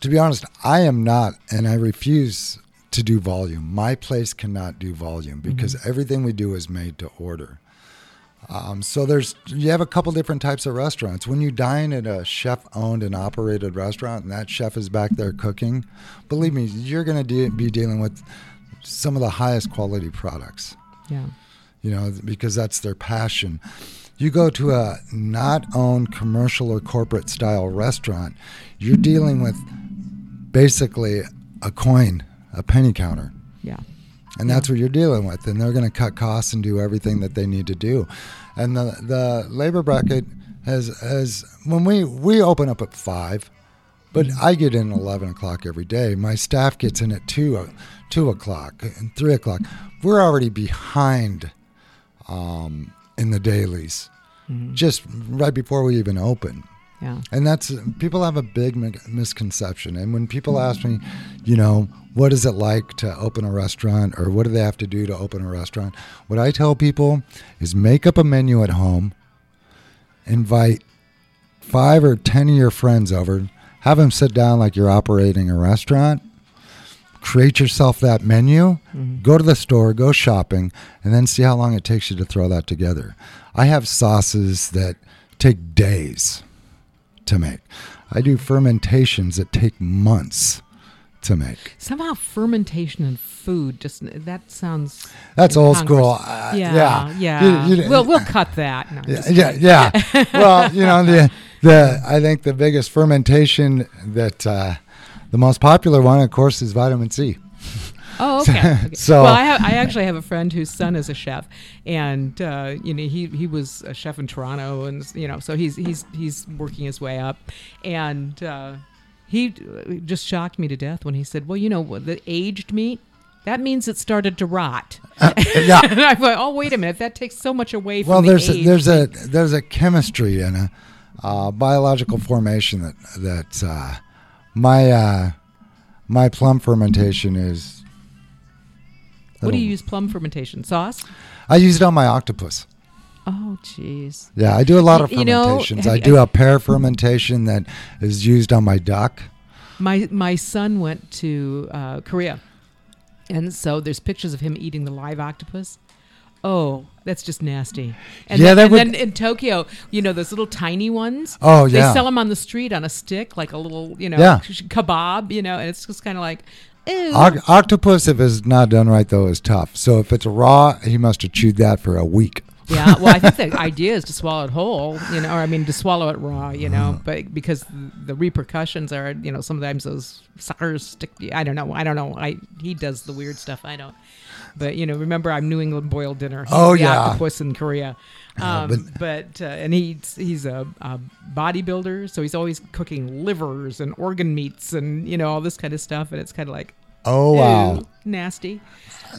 to be honest, I am not, and I refuse to do volume. My place cannot do volume because mm-hmm. everything we do is made to order. Um, so there's you have a couple different types of restaurants. When you dine at a chef-owned and operated restaurant and that chef is back there cooking, believe me, you're going to de- be dealing with some of the highest quality products. Yeah. You know, because that's their passion. You go to a not-owned commercial or corporate-style restaurant, you're dealing with basically a coin, a penny counter. Yeah. And that's what you're dealing with. And they're going to cut costs and do everything that they need to do. And the the labor bracket has, has when we, we open up at five, but I get in at eleven o'clock every day. My staff gets in at two, two o'clock and three o'clock. We're already behind um, in the dailies, mm-hmm. just right before we even open. Yeah. And that's, people have a big misconception. And when people ask me, you know, what is it like to open a restaurant or what do they have to do to open a restaurant? What I tell people is make up a menu at home, invite five or ten of your friends over, have them sit down like you're operating a restaurant, create yourself that menu, mm-hmm. go to the store, go shopping, and then see how long it takes you to throw that together. I have sauces that take days to make. I do fermentations that take months to make. Somehow fermentation and food just that sounds that's old school. Uh, yeah, yeah. yeah. You, you, we'll we'll cut that. No, yeah, yeah, yeah. Well, you know, the the I think the biggest fermentation that uh, the most popular one, of course, is vitamin C. Oh, okay. okay. So, well, I, have, I actually have a friend whose son is a chef, and uh, you know he, he was a chef in Toronto, and you know so he's he's he's working his way up, and uh, he just shocked me to death when he said, "Well, you know, the aged meat, that means it started to rot." Uh, yeah. And I went, "Oh, wait a minute, that takes so much away from." Well, there's the a, there's a there's a chemistry and a uh, biological formation that that uh, my uh, my plum fermentation is. What do you use plum fermentation? Sauce? I use it on my octopus. Oh, jeez. Yeah, I do a lot of you fermentations. Know, I do I, a pear fermentation that is used on my duck. My my son went to uh, Korea, and so there's pictures of him eating the live octopus. Oh, that's just nasty. And, yeah, then, and would, then in Tokyo, you know, those little tiny ones. Oh, yeah. They sell them on the street on a stick, like a little, you know, yeah. kebab, you know, and it's just kind of like... O- octopus, if it's not done right, though, is tough. So if it's raw, he must have chewed that for a week. Yeah, well, I think the idea is to swallow it whole, you know, or I mean, to swallow it raw, you know, mm. but because the repercussions are, you know, sometimes those suckers stick. I don't know. I don't know. I he does the weird stuff. I don't. But you know, remember, I'm New England boiled dinner. He's oh the yeah, octopus in Korea. Um, uh, but but uh, and he's he's a, a bodybuilder, so he's always cooking livers and organ meats and you know all this kind of stuff, and it's kind of like oh wow, nasty.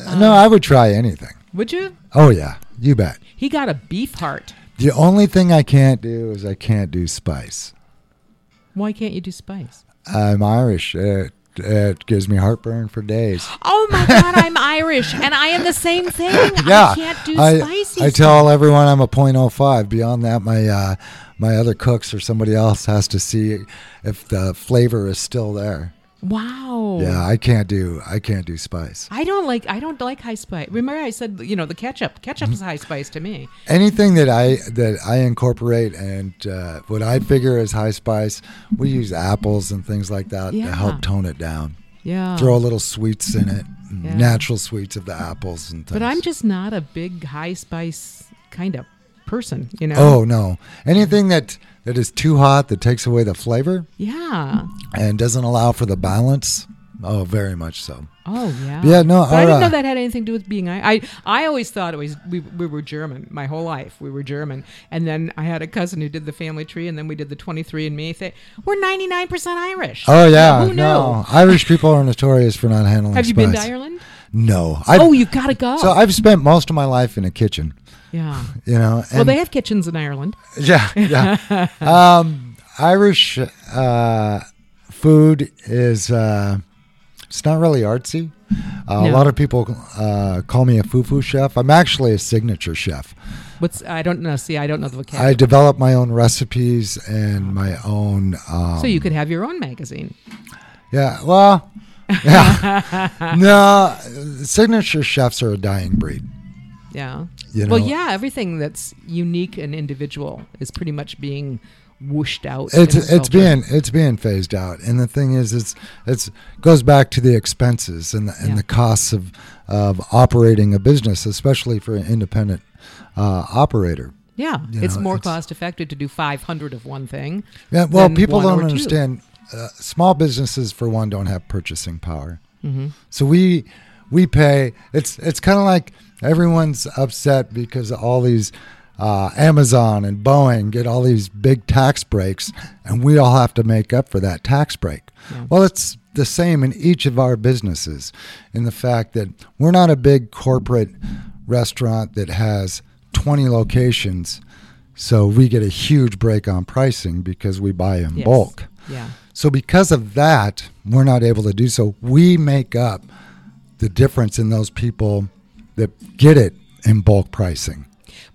Um, no, I would try anything. Would you? Oh yeah, you bet. He got a beef heart. The only thing I can't do is I can't do spice. Why can't you do spice? I'm Irish. Uh, It gives me heartburn for days. Oh my God, I'm Irish, and I am the same thing. Yeah, I can't do I, spicy. I tell stuff. everyone I'm a point oh five. Beyond that, my uh, my other cooks or somebody else has to see if the flavor is still there. Wow. Yeah, I can't do I can't do spice. I don't like I don't like high spice. Remember I said, you know, the ketchup. Ketchup is high spice to me. Anything that I that I incorporate and uh, what I figure is high spice, we use apples and things like that yeah. to help tone it down. Yeah. Throw a little sweets in it. Yeah. Natural sweets of the apples and things. But I'm just not a big high spice kind of person, you know. Oh no. Anything that that is too hot that takes away the flavor. Yeah. And doesn't allow for the balance. Oh, very much so. Oh yeah. Yeah, no. But I didn't uh, know that had anything to do with being I I, I always thought it was we we were German my whole life. We were German. And then I had a cousin who did the family tree and then we did the twenty-three and me thing. We're ninety-nine percent Irish. Oh yeah. Who no. Knew? Irish people are notorious for not handling Have spice. You been to Ireland? No. I've, oh, you got to go. So I've spent most of my life in a kitchen. Yeah. You know. Well, they have kitchens in Ireland. Yeah. Yeah. um, Irish uh, food is uh, it's not really artsy. Uh, no. A lot of people uh, call me a foo-foo chef. I'm actually a signature chef. What's I don't know. See, I don't know the vocabulary. I develop my own recipes and my own. Um, so you could have your own magazine. Yeah. Well. Yeah. No, signature chefs are a dying breed. Yeah. You know? Well, yeah, everything that's unique and individual is pretty much being whooshed out. It's it's being it's being phased out. And the thing is, it's it's goes back to the expenses and the, and yeah. the costs of of operating a business, especially for an independent uh, operator. Yeah, you it's know, more it's, cost effective to do five hundred of one thing. Yeah, well, people don't understand. Uh, small businesses, for one, don't have purchasing power. Mm-hmm. So we we pay. It's it's kind of like everyone's upset because all these uh, Amazon and Boeing get all these big tax breaks, and we all have to make up for that tax break. Yeah. Well, it's the same in each of our businesses, in the fact that we're not a big corporate restaurant that has twenty locations, so we get a huge break on pricing because we buy in yes. bulk. Yeah. So because of that, we're not able to do so. We make up the difference in those people that get it in bulk pricing.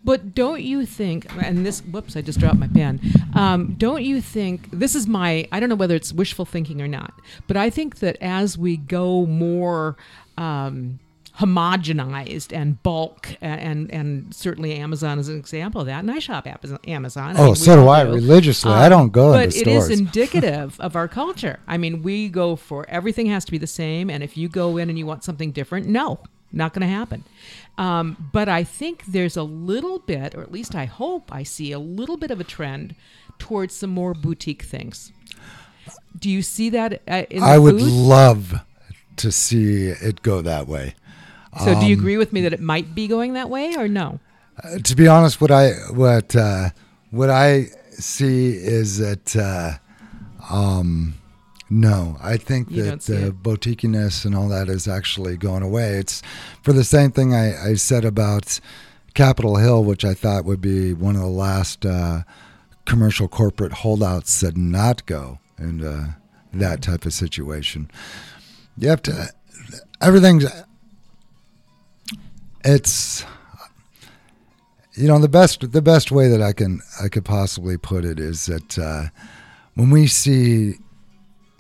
But don't you think, and this, whoops, I just dropped my pen. Um, don't you think, this is my, I don't know whether it's wishful thinking or not, but I think that as we go more um, homogenized and bulk, and, and and certainly Amazon is an example of that. And I shop Amazon. Oh, I mean, so do I do. religiously. Um, I don't go into stores. But it is indicative of our culture. I mean, we go for everything has to be the same. And if you go in and you want something different, no, not going to happen. Um, but I think there's a little bit, or at least I hope I see a little bit of a trend towards some more boutique things. Do you see that uh, in the I would food? love to see it go that way. So do you agree with me that it might be going that way or no? Uh, to be honest, what I what uh, what I see is that uh, um, no, I think you that the it. boutiquiness and all that is actually going away. It's for the same thing I, I said about Capitol Hill, which I thought would be one of the last uh, commercial corporate holdouts that not go in uh, that type of situation. You have to everything's. It's, you know, the best the best way that I can I could possibly put it is that uh, when we see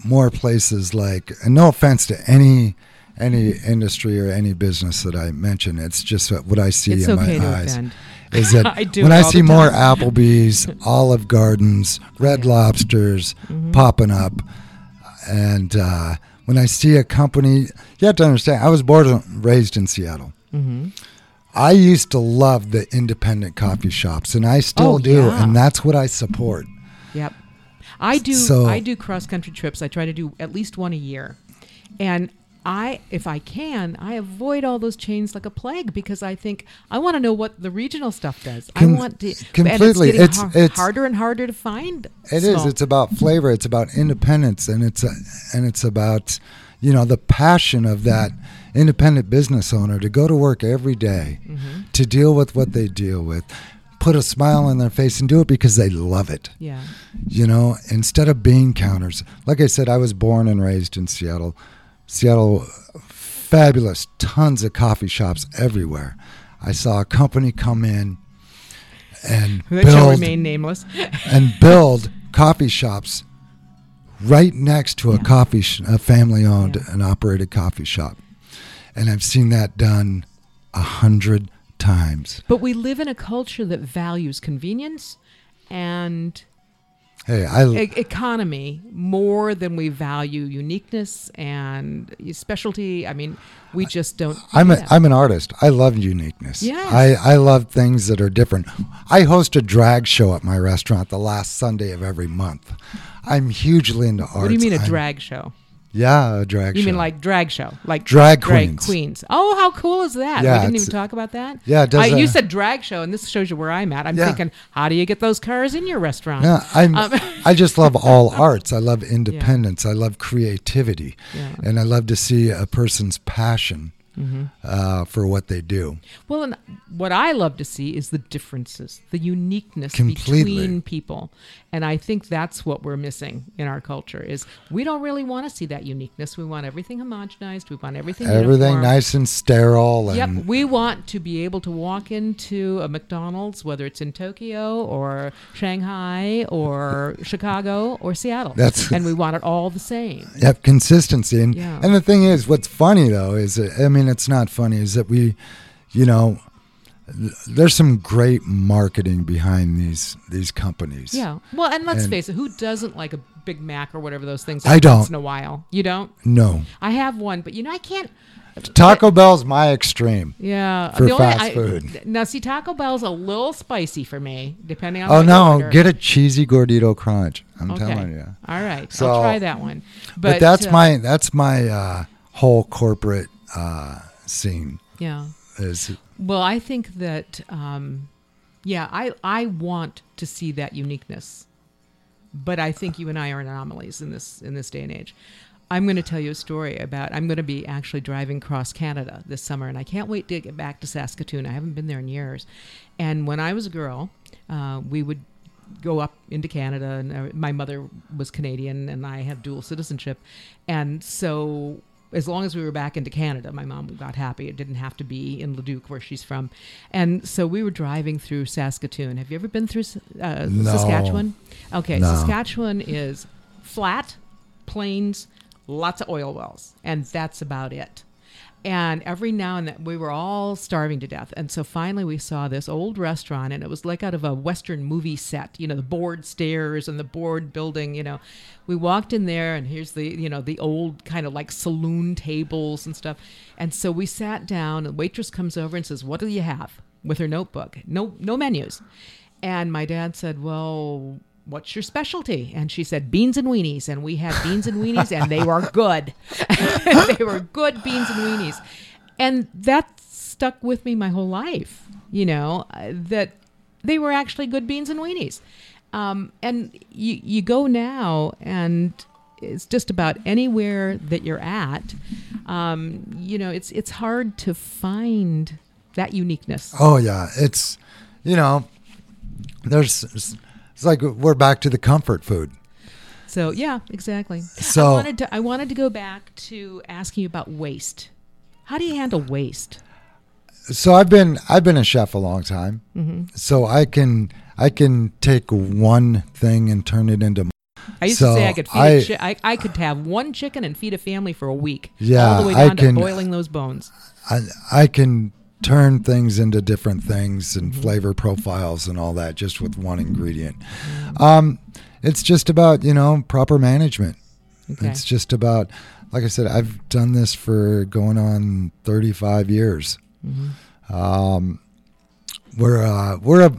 more places like, and no offense to any any industry or any business that I mention, it's just what I see it's in okay my eyes offend. Is that I do when I see more Applebee's, Olive Gardens, Red yeah. Lobsters mm-hmm. popping up, and uh, when I see a company, you have to understand, I was born and raised in Seattle. Mm-hmm. I used to love the independent coffee shops, and I still oh, do, yeah. and that's what I support. Yep, I do. So, I do cross country trips. I try to do at least one a year, and I, if I can, I avoid all those chains like a plague because I think I want to know what the regional stuff does. Com- I want to completely. And it's, it's, har- it's harder and harder to find. It small. is. It's about flavor. It's about independence, and it's a, and it's about. You know, the passion of that independent business owner to go to work every day, mm-hmm. to deal with what they deal with, put a smile on their face and do it because they love it. Yeah. You know, instead of bean counters. Like I said, I was born and raised in Seattle. Seattle, fabulous, tons of coffee shops everywhere. I saw a company come in and that build, shall remain nameless, and build coffee shops right next to a yeah. coffee, sh- a family-owned yeah. and operated coffee shop, and I've seen that done a hundred times. But we live in a culture that values convenience and hey, I l- e- economy more than we value uniqueness and specialty. I mean, we just don't. I'm do a, that. I'm an artist. I love uniqueness. Yes. I, I love things that are different. I host a drag show at my restaurant the last Sunday of every month. I'm hugely into arts. What do you mean a I'm, drag show? Yeah, a drag you show. You mean like drag show? Like drag, drag queens. queens. Oh, how cool is that? Yeah, we didn't even talk about that. Yeah, it does. I, that, you said drag show, and this shows you where I'm at. I'm yeah. thinking, how do you get those cars in your restaurant? Yeah, I'm, um, I just love all arts. I love independence. Yeah. I love creativity. Yeah. And I love to see a person's passion mm-hmm. uh, for what they do. Well, and what I love to see is the differences, the uniqueness Completely. between people. And I think that's what we're missing in our culture is we don't really want to see that uniqueness. We want everything homogenized. We want everything Everything uniform. nice and sterile. And yep. We want to be able to walk into a McDonald's, whether it's in Tokyo or Shanghai or Chicago or Seattle. That's, and we want it all the same. Yep, consistency. And, yeah. and the thing is, what's funny, though, is, I mean, it's not funny, is that we, you know, there's some great marketing behind these these companies. Yeah. Well, and let's and, face it, who doesn't like a Big Mac or whatever those things are I don't. once in a while? You don't? No. I have one, but you know, I can't. Taco I, Bell's my extreme. Yeah. For the fast only, I, food. Now, see, Taco Bell's a little spicy for me, depending on. Oh, no. Order. Get a cheesy Gordito Crunch. I'm okay. telling you. All right. So, I'll try that one. But, but that's uh, my, that's my uh, whole corporate uh, scene. Yeah. Is, well, I think that, um, yeah, I I want to see that uniqueness, but I think you and I are anomalies in this in this day and age. I'm going to tell you a story about. I'm going to be actually driving across Canada this summer, and I can't wait to get back to Saskatoon. I haven't been there in years. And when I was a girl, uh, we would go up into Canada, and my mother was Canadian, and I have dual citizenship, and so. As long as we were back into Canada, my mom got happy. It didn't have to be in Leduc, where she's from. And so we were driving through Saskatoon. Have you ever been through uh, no. Saskatchewan? Okay, no. Saskatchewan is flat, plains, lots of oil wells, and that's about it. And every now and then, we were all starving to death. And so finally we saw this old restaurant, and it was like out of a Western movie set, you know, the board stairs and the board building, you know. We walked in there, and here's the, you know, the old kind of like saloon tables and stuff. And so we sat down, and the waitress comes over and says, "What do you have?" with her notebook. No, no menus. And my dad said, "Well, what's your specialty?" And she said, "Beans and weenies." And we had beans and weenies, and they were good. They were good beans and weenies. And that stuck with me my whole life, you know, that they were actually good beans and weenies. Um, and you, you go now, and it's just about anywhere that you're at, um, you know, it's, it's hard to find that uniqueness. Oh, yeah. It's, you know, there's... It's like we're back to the comfort food. So, yeah, exactly. So I wanted to I wanted to go back to asking you about waste. How do you handle waste? So I've been I've been a chef a long time. Mm-hmm. So I can I can take one thing and turn it into. I used so to say I could feed I, a chi- I, I could have one chicken and feed a family for a week. Yeah, all the way down I can, to boiling those bones. I I can. turn things into different things and flavor profiles and all that just with one ingredient. Um, it's just about, you know, proper management. Okay. It's just about, like I said, I've done this for going on thirty-five years. Mm-hmm. Um, we're, uh, we're, a,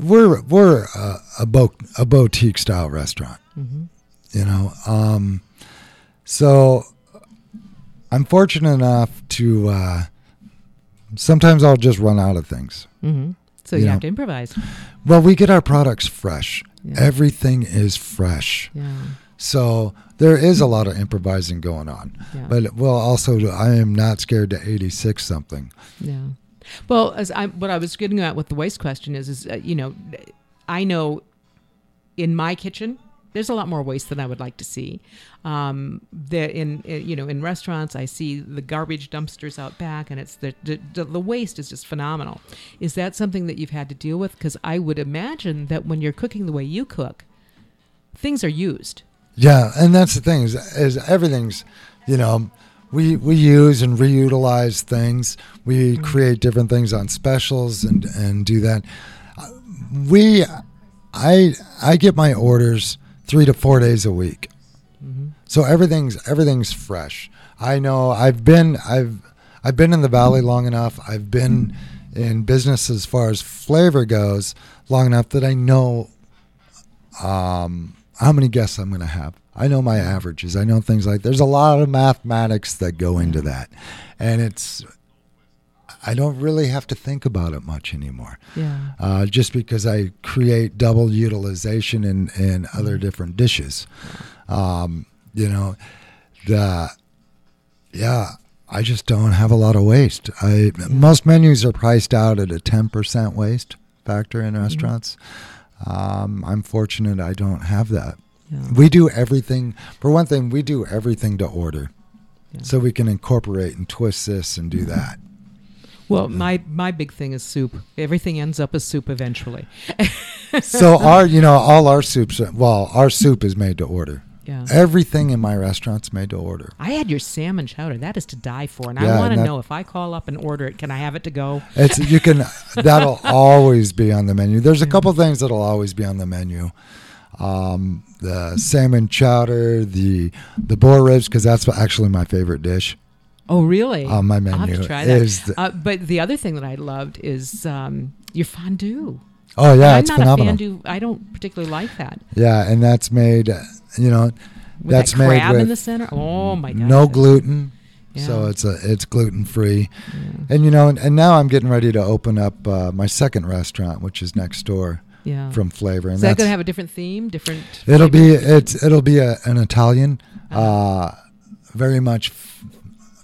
we're, we're a, a, bo- a boutique style restaurant, mm-hmm. you know? Um, so I'm fortunate enough to, uh, sometimes I'll just run out of things. Mm-hmm. So you, you know? have to improvise. Well, we get our products fresh. Yeah. Everything is fresh. Yeah. So there is a lot of improvising going on. Yeah. But well, also I am not scared to eighty-six something. Yeah. Well, as I what I was getting at with the waste question is, is uh, you know, I know in my kitchen there's a lot more waste than I would like to see. Um, that in, in you know in restaurants, I see the garbage dumpsters out back, and it's the the, the waste is just phenomenal. Is that something that you've had to deal with? Because I would imagine that when you're cooking the way you cook, things are used. Yeah, and that's the thing is, is everything's, you know, we we use and reutilize things. We mm-hmm. create different things on specials and and do that. We, I I get my orders three to four days a week, mm-hmm. so everything's everything's fresh. I know I've been I've I've been in the Valley long enough. I've been in business as far as flavor goes long enough that I know um, how many guests I'm going to have. I know my averages. I know things like there's a lot of mathematics that go into that, and it's. I don't really have to think about it much anymore. Yeah. Uh, just because I create double utilization in, in other different dishes. Um, you know, the, yeah, I just don't have a lot of waste. I, yeah. Most menus are priced out at a ten percent waste factor in restaurants. Mm-hmm. Um, I'm fortunate I don't have that. Yeah. We do everything. For one thing, we do everything to order. Yeah. So we can incorporate and twist this and do mm-hmm. that. Well, my, my big thing is soup. Everything ends up as soup eventually. So our, you know, all our soups, well, our soup is made to order. Yeah. Everything in my restaurant's made to order. I had your salmon chowder. That is to die for. And yeah, I want to know if I call up and order it, can I have it to go? It's you can. That'll always be on the menu. There's a couple things that'll always be on the menu. Um, the salmon chowder, the the boar ribs, because that's actually my favorite dish. Oh, really? On my menu. I'll have to try that. The uh, but the other thing that I loved is um, your fondue. Oh, yeah, it's phenomenal. I'm not a fondue. I don't particularly like that. Yeah, and that's made, you know, with that's that crab made crab in the center? Oh, my God. No gluten. Yeah. So it's a, it's gluten-free. Yeah. And, you know, and, and now I'm getting ready to open up uh, my second restaurant, which is next door yeah. from Flavor. And is that going to have a different theme? Different? It'll be, it's, it'll be a, an Italian, uh-huh. uh, very much... F-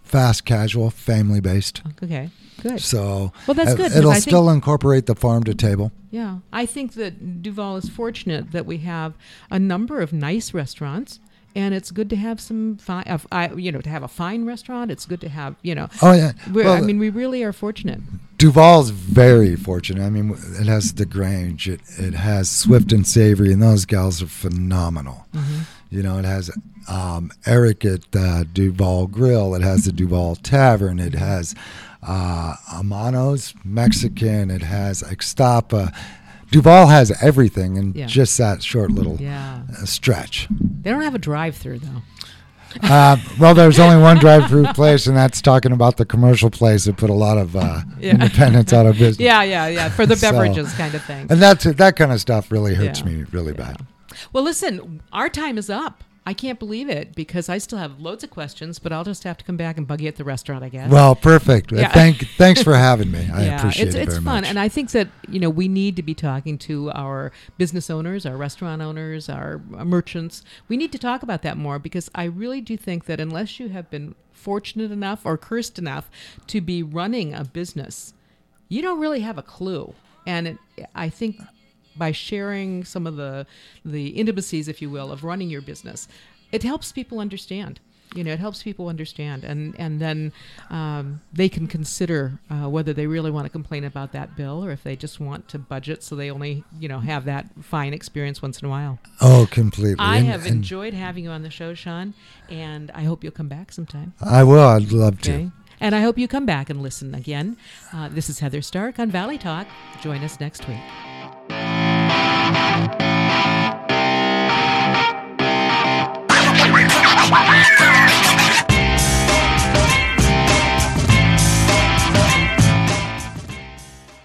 fast casual, family based. Okay, good. So well, that's good. It'll I still incorporate the farm to table. Yeah, I think that Duval is fortunate that we have a number of nice restaurants, and it's good to have some fine. Uh, I, you know, to have a fine restaurant, it's good to have. You know. Oh yeah. Well, I mean, we really are fortunate. Duval's very fortunate. I mean, it has the Grange. It it has Swift and Savory, and those gals are phenomenal. Mm-hmm. You know, it has um, Eric at the Duval Grill. It has the Duval Tavern. It has uh, Amano's Mexican. It has Extapa. Duval has everything in yeah. just that short little yeah. uh, stretch. They don't have a drive-thru, though. Uh, well, there's only one drive-thru place, and that's talking about the commercial place that put a lot of uh, yeah. independents out of business. Yeah, yeah, yeah, for the so, beverages kind of thing. And that's, that kind of stuff really hurts yeah. me really yeah. bad. Well, listen, our time is up. I can't believe it because I still have loads of questions, but I'll just have to come back and bug you at the restaurant, I guess. Well, perfect. Yeah. Thank, thanks for having me. I yeah, appreciate it's, it very it's fun. Much. And I think that, you know, we need to be talking to our business owners, our restaurant owners, our merchants. We need to talk about that more because I really do think that unless you have been fortunate enough or cursed enough to be running a business, you don't really have a clue. And it, I think... by sharing some of the the intimacies, if you will, of running your business, it helps people understand. You know, it helps people understand, and and then um, they can consider uh, whether they really want to complain about that bill or if they just want to budget so they only you know have that fine experience once in a while. Oh, completely! I and, have and enjoyed having you on the show, Sean, and I hope you'll come back sometime. I will. I'd love okay. to. And I hope you come back and listen again. Uh, this is Heather Stark on Valley Talk. Join us next week. We'll be right back.